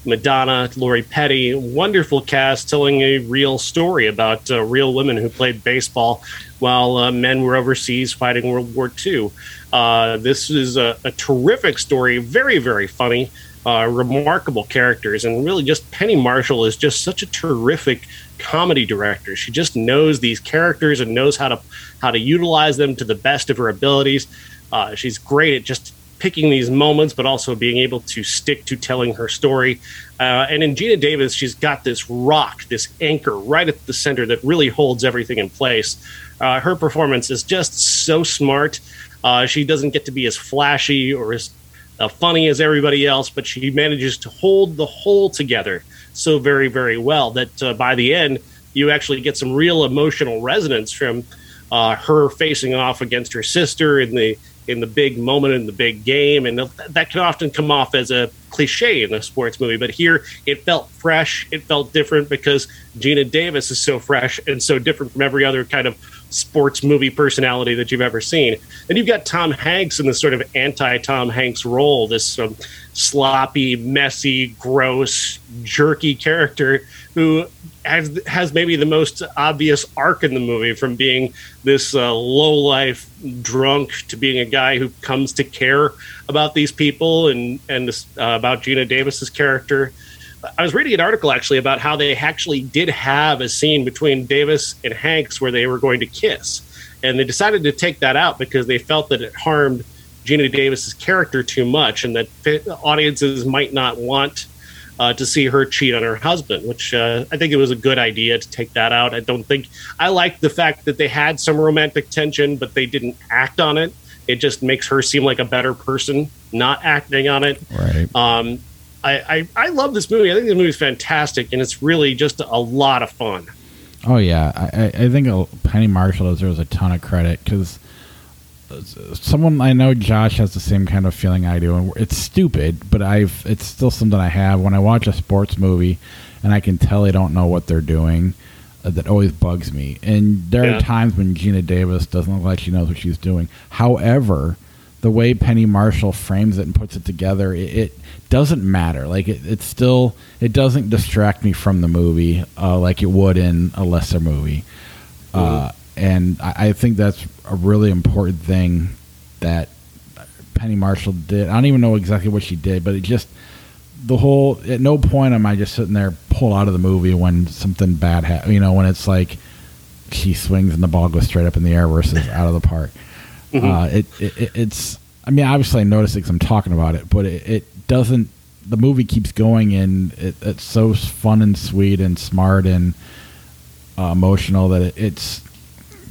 Madonna, Lori Petty. Wonderful cast telling a real story about uh, real women who played baseball while uh, men were overseas fighting World War Two. Uh, this is a, a terrific story, very, very funny, uh, remarkable characters, and really just Penny Marshall is just such a terrific comedy director. She just knows these characters and knows how to how to utilize them to the best of her abilities. Uh, she's great at just picking these moments, but also being able to stick to telling her story. Uh, and in Geena Davis, she's got this rock, this anchor right at the center that really holds everything in place. Uh, her performance is just so smart. Uh, she doesn't get to be as flashy or as uh, funny as everybody else, but she manages to hold the whole together so very, very well that uh, by the end, you actually get some real emotional resonance from uh, her facing off against her sister in the in the big moment, in the big game. And that can often come off as a cliche in a sports movie, but here it felt fresh, it felt different, because Geena Davis is so fresh and so different from every other kind of sports movie personality that you've ever seen. And you've got Tom Hanks in this sort of anti-Tom Hanks role, this um, sloppy, messy, gross, jerky character who has, has maybe the most obvious arc in the movie, from being this uh, low-life drunk to being a guy who comes to care about these people and, and this, uh, about Geena Davis's character. I was reading an article actually about how they actually did have a scene between Davis and Hanks where they were going to kiss, and they decided to take that out because they felt that it harmed Geena Davis's character too much, and that audiences might not want uh, to see her cheat on her husband, which uh, I think it was a good idea to take that out. I don't think I liked the fact that they had some romantic tension, but they didn't act on it. It just makes her seem like a better person, not acting on it. Right. Um, I, I, I love this movie. I think this movie is fantastic, and it's really just a lot of fun. Oh, yeah. I, I think Penny Marshall deserves a ton of credit, because someone I know, Josh, has the same kind of feeling I do. And it's stupid, but I've it's still something I have. When I watch a sports movie and I can tell they don't know what they're doing, uh, that always bugs me. And there yeah. are times when Geena Davis doesn't look like she knows what she's doing. However, the way Penny Marshall frames it and puts it together, it, it doesn't matter. Like it, it still, it doesn't distract me from the movie uh, like it would in a lesser movie. Uh, and I, I think that's a really important thing that Penny Marshall did. I don't even know exactly what she did, but it just the whole. At no point am I just sitting there pulled out of the movie when something bad happens. You know, when it's like she swings and the ball goes straight up in the air versus out of the park. Uh, it, it it's I mean obviously I noticed it because I'm talking about it, but it, it doesn't the movie keeps going, and it, it's so fun and sweet and smart and uh, emotional that it, it's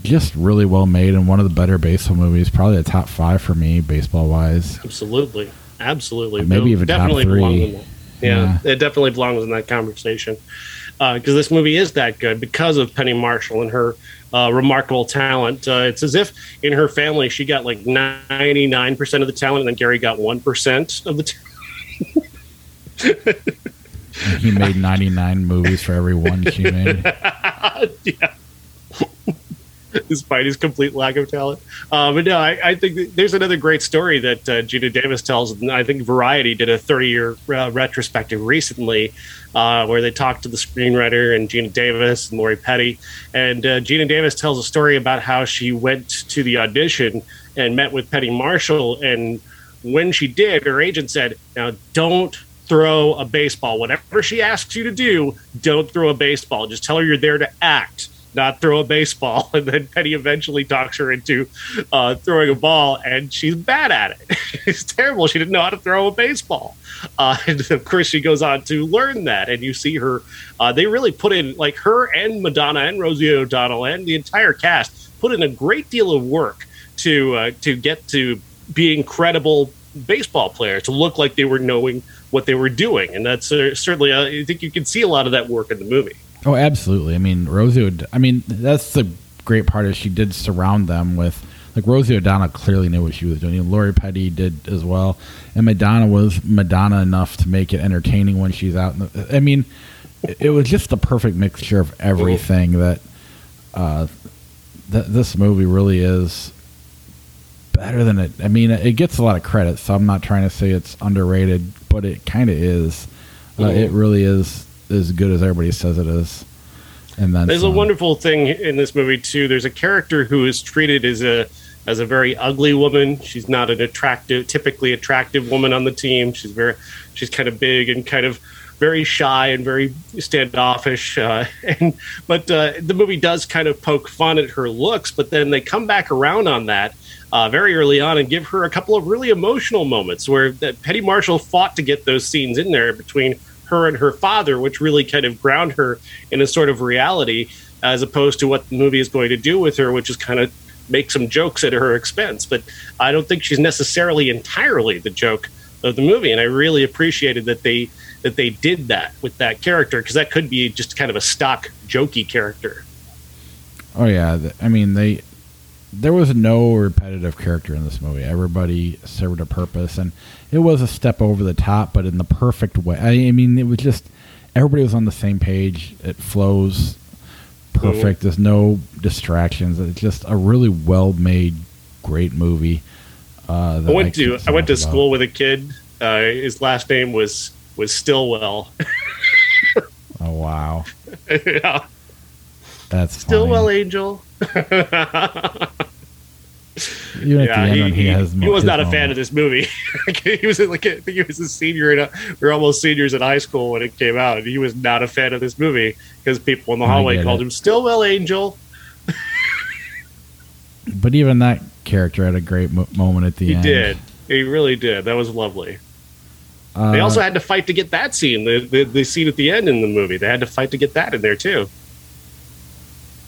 just really well made, and one of the better baseball movies, probably the top five for me baseball wise. Absolutely, absolutely. Or maybe no, even definitely top three. In yeah, yeah, it definitely belongs in that conversation because uh, this movie is that good because of Penny Marshall and her. Uh, remarkable talent. Uh, it's as if in her family she got like ninety-nine percent of the talent, and then Gary got one percent of the talent. He made ninety-nine movies for every one she made. Yeah. Despite his complete lack of talent. Uh, but no, I, I think there's another great story that uh, Geena Davis tells, and I think Variety did a thirty-year uh, retrospective recently uh, where they talked to the screenwriter and Geena Davis and Lori Petty, and uh, Geena Davis tells a story about how she went to the audition and met with Penny Marshall, and when she did, her agent said, "Now don't throw a baseball. Whatever she asks you to do, don't throw a baseball. Just tell her you're there to act, not throw a baseball." And then Penny eventually talks her into uh, throwing a ball, and she's bad at it. It's terrible. She didn't know how to throw a baseball. Uh, and of course, she goes on to learn that, and you see her. Uh, they really put in, like her and Madonna and Rosie O'Donnell and the entire cast put in a great deal of work to uh, to get to being credible baseball players, to look like they were knowing what they were doing. And that's uh, certainly, uh, I think you can see a lot of that work in the movie. Oh, absolutely. I mean, Rosie, O'D- I mean, that's the great part is she did surround them with, like, Rosie O'Donnell clearly knew what she was doing. And Lori Petty did as well. And Madonna was Madonna enough to make it entertaining when she's out. In the, I mean, it was just the perfect mixture of everything that uh, th- this movie really is better than it. I mean, it gets a lot of credit, so I'm not trying to say it's underrated, but it kind of is. Uh, it really is as good as everybody says it is. And then there's um, a wonderful thing in this movie too. There's a character who is treated as a as a very ugly woman. She's not an attractive, typically attractive woman on the team. She's very, she's kind of big and kind of very shy and very standoffish. Uh, and but uh, the movie does kind of poke fun at her looks, but then they come back around on that uh, very early on and give her a couple of really emotional moments where that Penny Marshall fought to get those scenes in there between her and her father, which really kind of ground her in a sort of reality as opposed to what the movie is going to do with her, which is kind of make some jokes at her expense. But I don't think she's necessarily entirely the joke of the movie. And I really appreciated that they that they did that with that character, because that could be just kind of a stock jokey character. Oh, yeah. I mean, they there was no repetitive character in this movie. Everybody served a purpose, and it was a step over the top, but in the perfect way. I mean, it was just everybody was on the same page. It flows perfect. There's no distractions. It's just a really well-made, great movie. Uh, I went to I went to school with a kid. Uh, his last name was was Stillwell. Oh wow! Yeah, that's Stillwell Angel. Even yeah, he, he, has he was not a moment. fan of this movie. He was like, I think he was a senior, in a, we were almost seniors in high school when it came out. And he was not a fan of this movie because people in the hallway called it. him Stillwell Angel. But even that character had a great mo- moment at the he end. He did. He really did. That was lovely. Uh, they also had to fight to get that scene, the, the the scene at the end in the movie. They had to fight to get that in there too.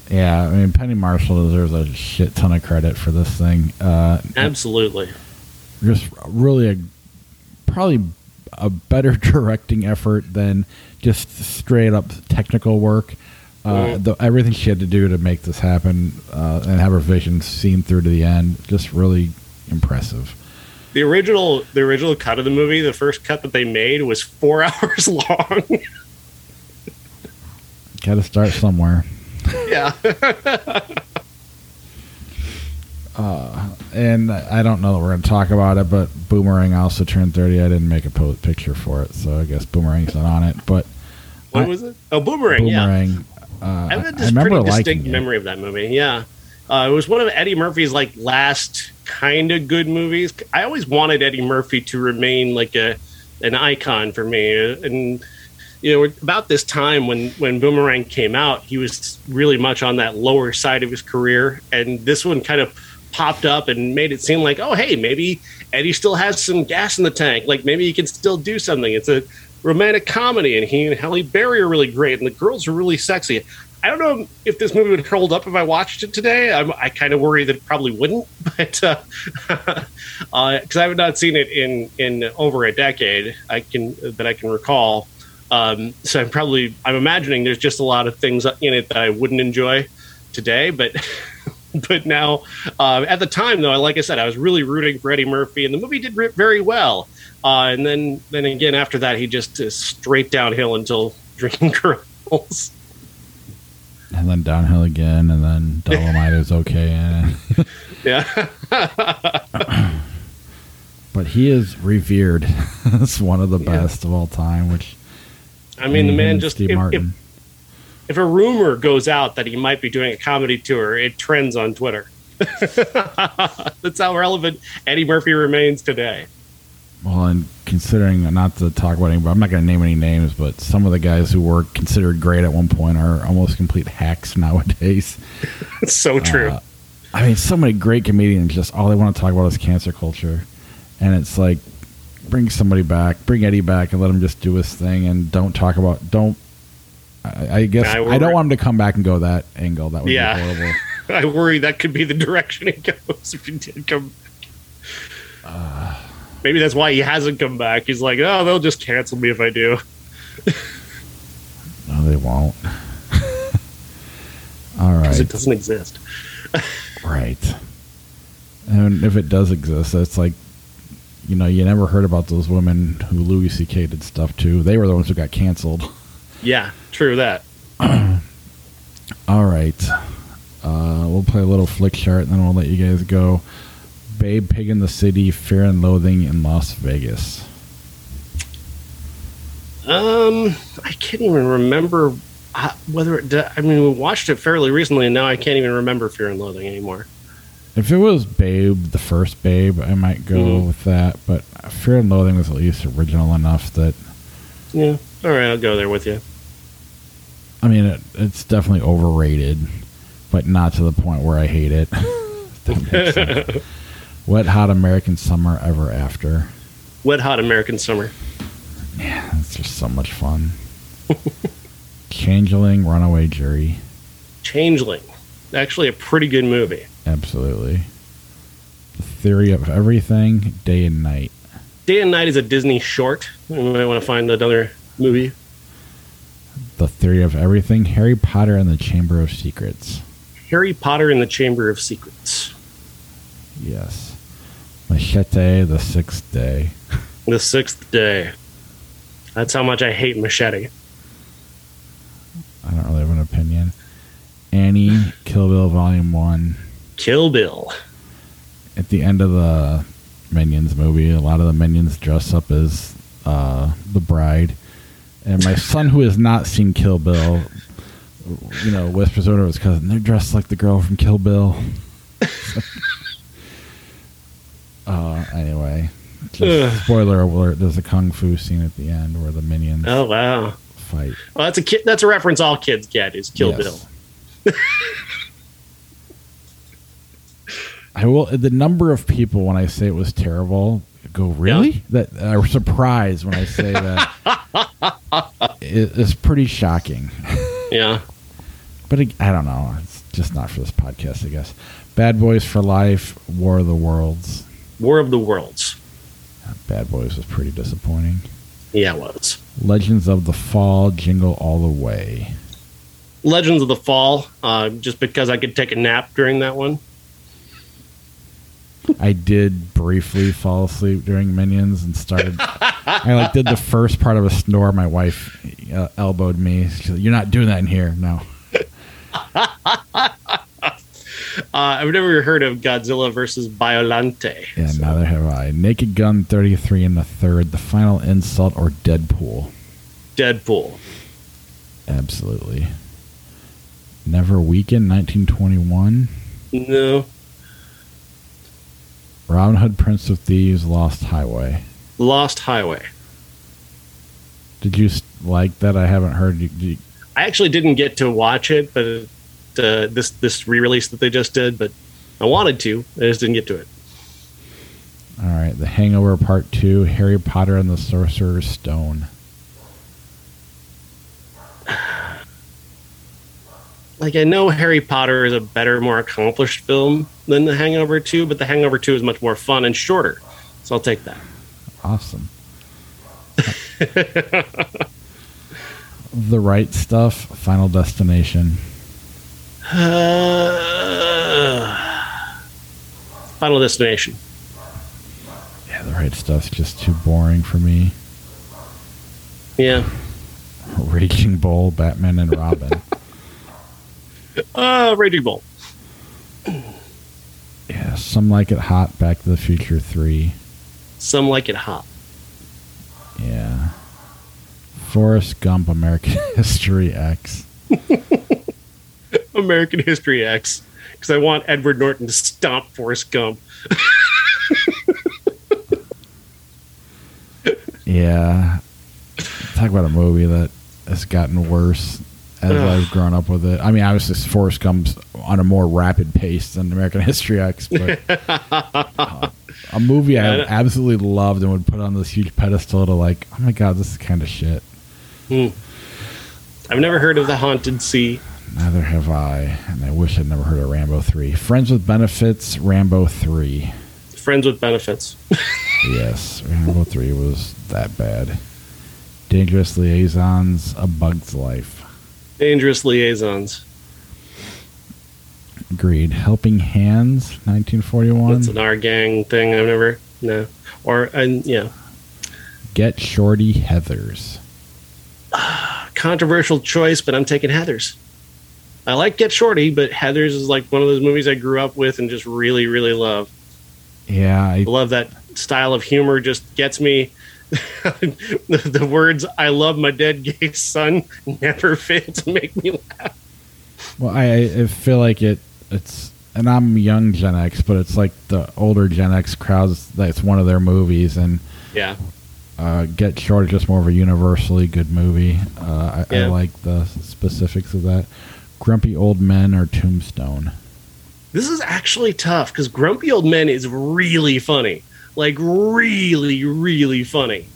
Yeah, I mean, Penny Marshall deserves a shit ton of credit for this thing. Uh, Absolutely. Just really a probably a better directing effort than just straight up technical work. Uh, mm. the, everything she had to do to make this happen uh, and have her vision seen through to the end, just really impressive. The original, the original cut of the movie, the first cut that they made was four hours long. Got to start somewhere. Yeah. uh, and I don't know that we're going to talk about it, but Boomerang also turned thirty. I didn't make a post picture for it, so I guess Boomerang's not on it. But what I, was it? Oh, Boomerang. Boomerang. Yeah. Uh, I have this I pretty distinct memory it. of that movie. Yeah, uh, it was one of Eddie Murphy's like last kind of good movies. I always wanted Eddie Murphy to remain like a an icon for me, and. You know, about this time when, when Boomerang came out, he was really much on that lower side of his career. And this one kind of popped up and made it seem like, oh, hey, maybe Eddie still has some gas in the tank. Like, maybe he can still do something. It's a romantic comedy, and he and Halle Berry are really great, and the girls are really sexy. I don't know if this movie would hold up if I watched it today. I'm, I kind of worry that it probably wouldn't, but uh, because uh, I have not seen it in, in over a decade I can that I can recall. Um, so I'm probably, I'm imagining there's just a lot of things in it that I wouldn't enjoy today, but, but now, uh, at the time though, like I said, I was really rooting for Eddie Murphy, and the movie did very well. Uh, and then, then again, after that, he just is straight downhill until Drinking Girls. And then downhill again, and then Dolomite is okay. And yeah. But he is revered as one of the best yeah. of all time, which. I mean, the man just, if, if, if a rumor goes out that he might be doing a comedy tour, it trends on Twitter. That's how relevant Eddie Murphy remains today. Well, and considering, not to talk about anybody, I'm not going to name any names, but some of the guys who were considered great at one point are almost complete hacks nowadays. So true. Uh, I mean, so many great comedians, just all they want to talk about is cancer culture. And it's like, bring somebody back, bring Eddie back, and let him just do his thing, and don't talk about don't. I, I guess I, I don't want him to come back and go that angle. That would yeah. be horrible. I worry that could be the direction it goes if he did come back. Uh, Maybe that's why he hasn't come back. He's like, oh, they'll just cancel me if I do. No, they won't. All right, because it doesn't exist. Right, and if it does exist, that's like. You know, you never heard about those women who Louis C K did stuff to. They were the ones who got canceled. Yeah, true that. All right. Uh, we'll play a little flick chart, and then we'll let you guys go. Babe, Pig in the City, Fear and Loathing in Las Vegas? Um, I can't even remember whether it... I mean, we watched it fairly recently, and now I can't even remember Fear and Loathing anymore. If it was Babe, the first Babe, I might go mm-hmm. with that, but Fear and Loathing was at least original enough that... Yeah, all right, I'll go there with you. I mean, it, it's definitely overrated, but not to the point where I hate it. That makes sense. Wet Hot American Summer Ever After. Wet Hot American Summer. Yeah, that's just so much fun. Changeling, Runaway Jury. Changeling. Actually a pretty good movie. Absolutely. The Theory of Everything, Day and Night. Day and Night is a Disney short. I might want to find another movie. The Theory of Everything, Harry Potter and the Chamber of Secrets. Harry Potter and the Chamber of Secrets. Yes. Machete, The Sixth Day. The Sixth Day. That's how much I hate Machete. I don't really have an opinion. Annie, Kill Bill Volume one. Kill Bill. At the end of the Minions movie, a lot of the Minions dress up as uh, the bride. And my son, who has not seen Kill Bill, you know, whispers over to his cousin, they're dressed like the girl from Kill Bill. uh, anyway, just spoiler alert, there's a kung fu scene at the end where the Minions oh, wow. fight. Well, that's a kid, that's a reference all kids get is Kill yes. Bill. I will. The number of people when I say it was terrible go, really? Yeah. That are uh, surprised when I say that it, it's pretty shocking. Yeah, but it, I don't know. It's just not for this podcast, I guess. Bad Boys for Life, War of the Worlds. War of the Worlds. Bad Boys was pretty disappointing. Yeah, it was. Legends of the Fall, Jingle All the Way. Legends of the Fall, uh, just because I could take a nap during that one. I did briefly fall asleep during Minions and started. I like did the first part of a snore. My wife uh, elbowed me. She said, "You're not doing that in here." No. uh, I've never heard of Godzilla versus Biollante. Yeah, so. Neither have I. Naked Gun thirty-three and the third, The Final Insult, or Deadpool. Deadpool. Absolutely. Never Weaken, nineteen twenty-one. No. Robin Hood, Prince of Thieves, Lost Highway. Lost Highway. Did you like that? I haven't heard. You, you... I actually didn't get to watch it, but uh, this this re-release that they just did. But I wanted to. I just didn't get to it. All right, The Hangover Part Two, Harry Potter and the Sorcerer's Stone. Like, I know Harry Potter is a better, more accomplished film than The Hangover two, but The Hangover two is much more fun and shorter. So I'll take that. Awesome. The Right Stuff, Final Destination. Uh, Final Destination. Yeah, The Right Stuff's just too boring for me. Yeah. Raging Bull, Batman and Robin. Uh, Raging Bull. Yeah, Some Like It Hot, Back to the Future three. Some Like It Hot. Yeah. Forrest Gump, American History X. American History X. Because I want Edward Norton to stomp Forrest Gump. Yeah. Talk about a movie that has gotten worse as Ugh. I've grown up with it. I mean, obviously, Forrest Gump's on a more rapid pace than American History X, but uh, a movie yeah, I, I absolutely loved and would put on this huge pedestal to like, oh my God, this is kind of shit. Hmm. I've never heard of The Haunted Sea. Neither have I, and I wish I'd never heard of Rambo three. Friends with Benefits, Rambo three. Friends with Benefits. Yes, Rambo three was that bad. Dangerous Liaisons, A Bug's Life. Dangerous Liaisons. Agreed. Helping Hands, nineteen forty-one. That's an R Gang thing. I've never, no. Or, and yeah. Get Shorty, Heathers. Uh, controversial choice, but I'm taking Heathers. I like Get Shorty, but Heathers is like one of those movies I grew up with and just really, really love. Yeah, I love that style of humor. Just gets me. the, the words "I love my dead gay son" never fail to make me laugh. Well, I, I feel like it. It's and I'm young Gen X, but it's like the older Gen X crowds. That's one of their movies, and yeah, uh, Get Short is just more of a universally good movie. Uh, I, yeah. I like the specifics of that. Grumpy Old Men or Tombstone. This is actually tough because Grumpy Old Men is really funny. Like, really, really funny.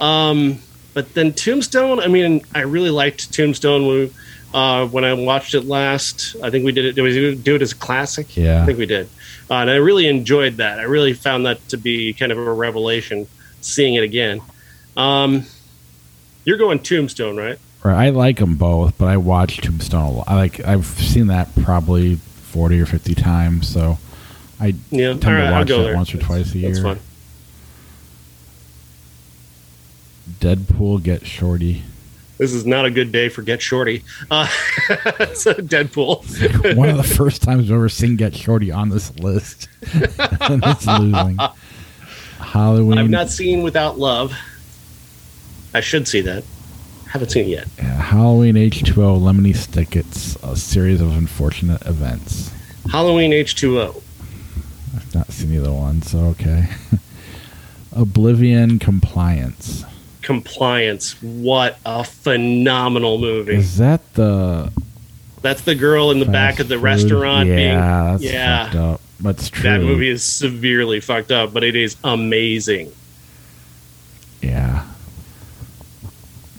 Um, but then Tombstone, I mean, I really liked Tombstone when, uh, when I watched it last. I think we did it. Did we do it as a classic? Yeah. I think we did. Uh, and I really enjoyed that. I really found that to be kind of a revelation, seeing it again. Um, you're going Tombstone, right? Right. I like them both, but I watch Tombstone a lot. I like, I've seen that probably forty or fifty times, so... I yeah. tend right, to watch that there. once or twice a year. That's fun. Deadpool, Get Shorty. This is not a good day for Get Shorty. Uh, so Deadpool. One of the first times I've ever seen Get Shorty on this list. It's losing. Halloween. I've not seen Without Love. I should see that. Haven't seen it yet. Yeah, Halloween H two O, Lemony Sticket's A Series of Unfortunate Events. Halloween H two O. I've not seen either one, so okay. Oblivion, Compliance. Compliance. What a phenomenal movie. Is that the... That's the girl in the back of the food? restaurant. Yeah, being, that's yeah. fucked up. That's true. That movie is severely fucked up, but it is amazing. Yeah.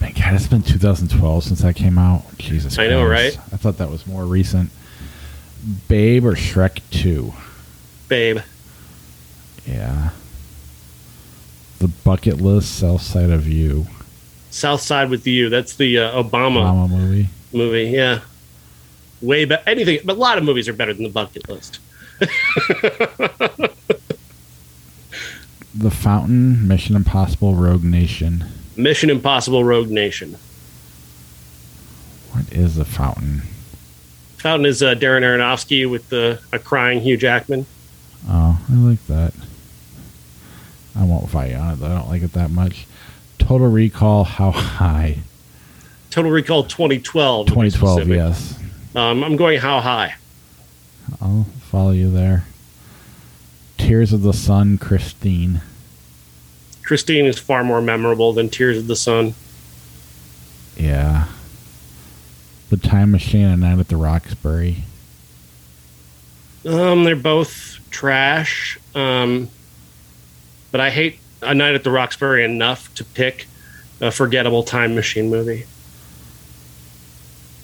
My God, it's been two thousand twelve since that came out. Jesus Christ. I know, right? I thought that was more recent. Babe or Shrek two? Babe. Yeah. The Bucket List, South Side of You. South Side with You. That's the uh, Obama, Obama movie. Movie, yeah. Way better. Anything, but a lot of movies are better than The Bucket List. The Fountain, Mission Impossible, Rogue Nation. Mission Impossible, Rogue Nation. What is The Fountain? Fountain is uh, Darren Aronofsky with the, a crying Hugh Jackman. Oh, I like that. I won't fight on it, though. I don't like it that much. Total Recall, How High? Total Recall twenty twelve. twenty twelve, yes. Um, I'm going How High. I'll follow you there. Tears of the Sun, Christine. Christine is far more memorable than Tears of the Sun. Yeah. The Time Machine and Night at the Roxbury. Um, they're both trash, um, but I hate A Night at the Roxbury enough to pick a forgettable Time Machine movie.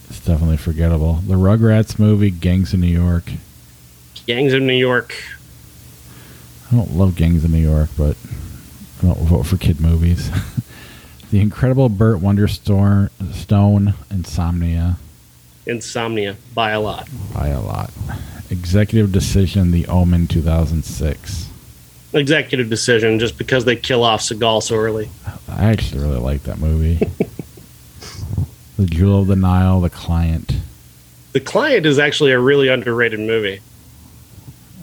It's definitely forgettable. The Rugrats movie, Gangs of New York. Gangs of New York. I don't love Gangs of New York, but I don't vote for kid movies. The Incredible Burt, Wonderstone, Insomnia. Insomnia, by a lot. By a lot. Executive Decision, The Omen, two thousand six. Executive Decision, just because they kill off Seagal so early. I actually really like that movie. The Jewel of the Nile, The Client. The Client is actually a really underrated movie.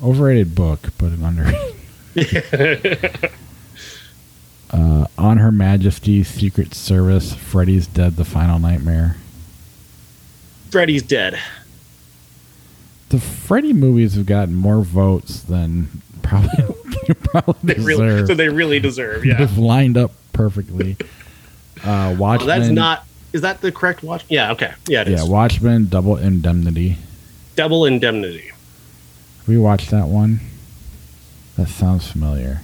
Overrated book, but an underrated. uh, On Her Majesty's, Secret Service, Freddy's Dead, The Final Nightmare. Freddy's Dead. The Freddy movies have gotten more votes than probably they probably they deserve. Really, so they really deserve, yeah. They've lined up perfectly. Uh, Watchmen. Oh, that's not... Is that the correct watch? Yeah, okay. Yeah, it yeah, is. Yeah, Watchmen, Double Indemnity. Double Indemnity. Have we watched that one? That sounds familiar.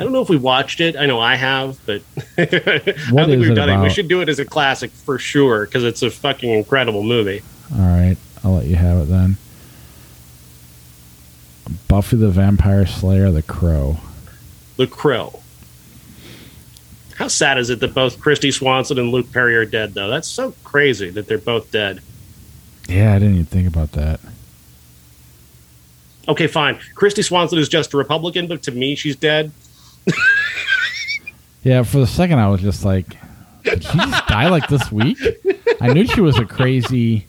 I don't know if we watched it. I know I have, but I don't think we've done it. We should do it as a classic for sure, because it's a fucking incredible movie. All right. I'll let you have it then. Buffy the Vampire Slayer, The Crow. The Crow. How sad is it that both Christy Swanson and Luke Perry are dead, though? That's so crazy that they're both dead. Yeah, I didn't even think about that. Okay, fine. Christy Swanson is just a Republican, but to me, she's dead. Yeah, for the second, I was just like, did she just die like this week? I knew she was a crazy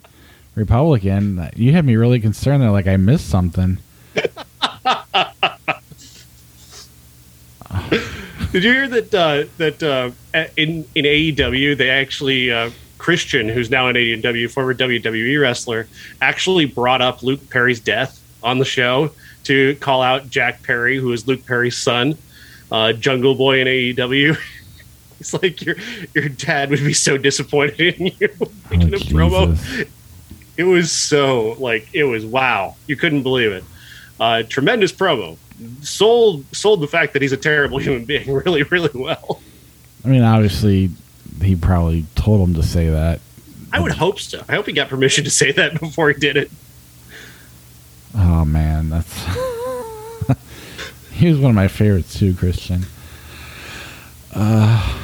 Republican. You had me really concerned there, like I missed something. Did you hear that uh, that uh, in in A E W they actually uh, Christian, who's now in A E W, former W W E wrestler, actually brought up Luke Perry's death on the show to call out Jack Perry, who is Luke Perry's son, uh, Jungle Boy in A E W. It's like your your dad would be so disappointed in you making oh, a Jesus. promo. It was so like it was wow, you couldn't believe it. Uh, tremendous promo. Sold sold the fact that he's a terrible human being really, really well. I mean, obviously, he probably told him to say that. I would hope so. I hope he got permission to say that before he did it. Oh man, that's he was one of my favorites too, Christian. Uh,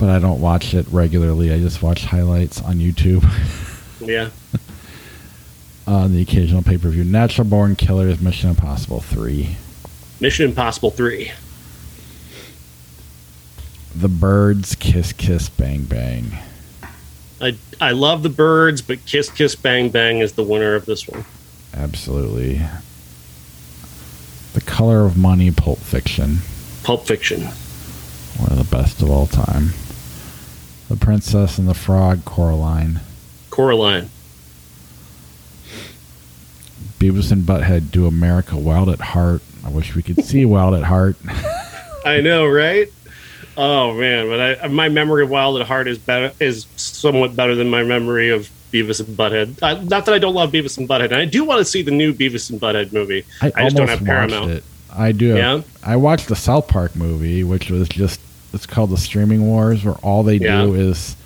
but I don't watch it regularly. I just watch highlights on YouTube. Yeah. On uh, the occasional pay-per-view. Natural Born Killers, Mission Impossible three. Mission Impossible three. The Birds, Kiss Kiss Bang Bang. I I love The Birds, but Kiss Kiss Bang Bang is the winner of this one. Absolutely. The Color of Money, Pulp Fiction. Pulp Fiction. One of the best of all time. The Princess and the Frog, Coraline. Coraline. Beavis and Butthead Do America Wild at Heart. I wish we could see Wild at Heart. I know, right? Oh man, but I, my memory of Wild at Heart is better, is somewhat better than my memory of Beavis and Butthead. I, not that I don't love Beavis and Butthead, and I do want to see the new Beavis and Butthead movie. I, I just don't have Paramount. It. I do. Have, yeah? I watched the South Park movie, which was just it's called The Streaming Wars, where all they yeah. do is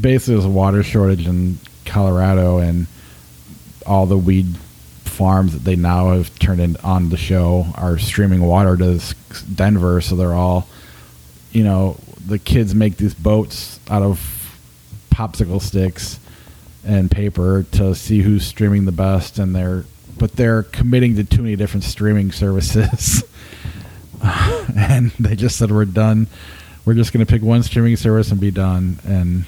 basically there's a water shortage in Colorado, and all the weed farms that they now have turned in on the show are streaming water to Denver, so they're all, you know, the kids make these boats out of popsicle sticks and paper to see who's streaming the best, and they're but they're committing to too many different streaming services. And they just said we're done, we're just going to pick one streaming service and be done. And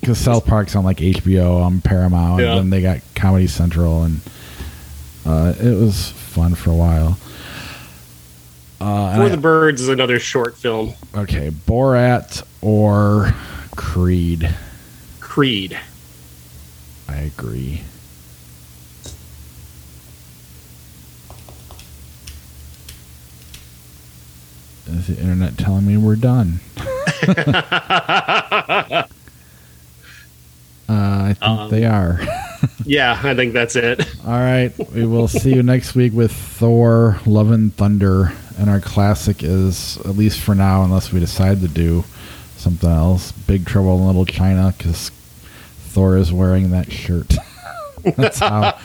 because South Park's on like H B O, on Paramount, yeah. and then they got Comedy Central, and uh, it was fun for a while. Uh, For the I, Birds is another short film. Okay, Borat or Creed? Creed. I agree. Is the internet telling me we're done? uh, I think um, they are. Yeah, I think that's it. All right, we will see you next week with Thor, Love and Thunder. And our classic is, at least for now, unless we decide to do something else, Big Trouble in Little China, because Thor is wearing that shirt. That's how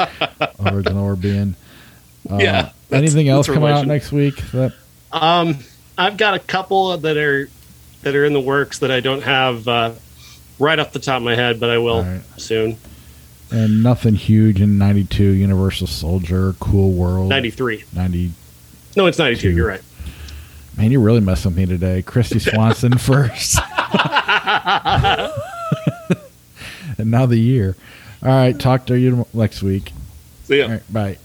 original we're being. Uh, yeah. Anything else coming out next week? That- um, I've got a couple that are that are in the works that I don't have uh, right off the top of my head, but I will right. soon. And nothing huge in ninety-two, Universal Soldier, Cool World. ninety-three. ninety-two. No, it's ninety-two. You're right. Man, you really messed with me today. Christy Swanson first. And now the year. All right. Talk to you next week. See ya. All right, bye.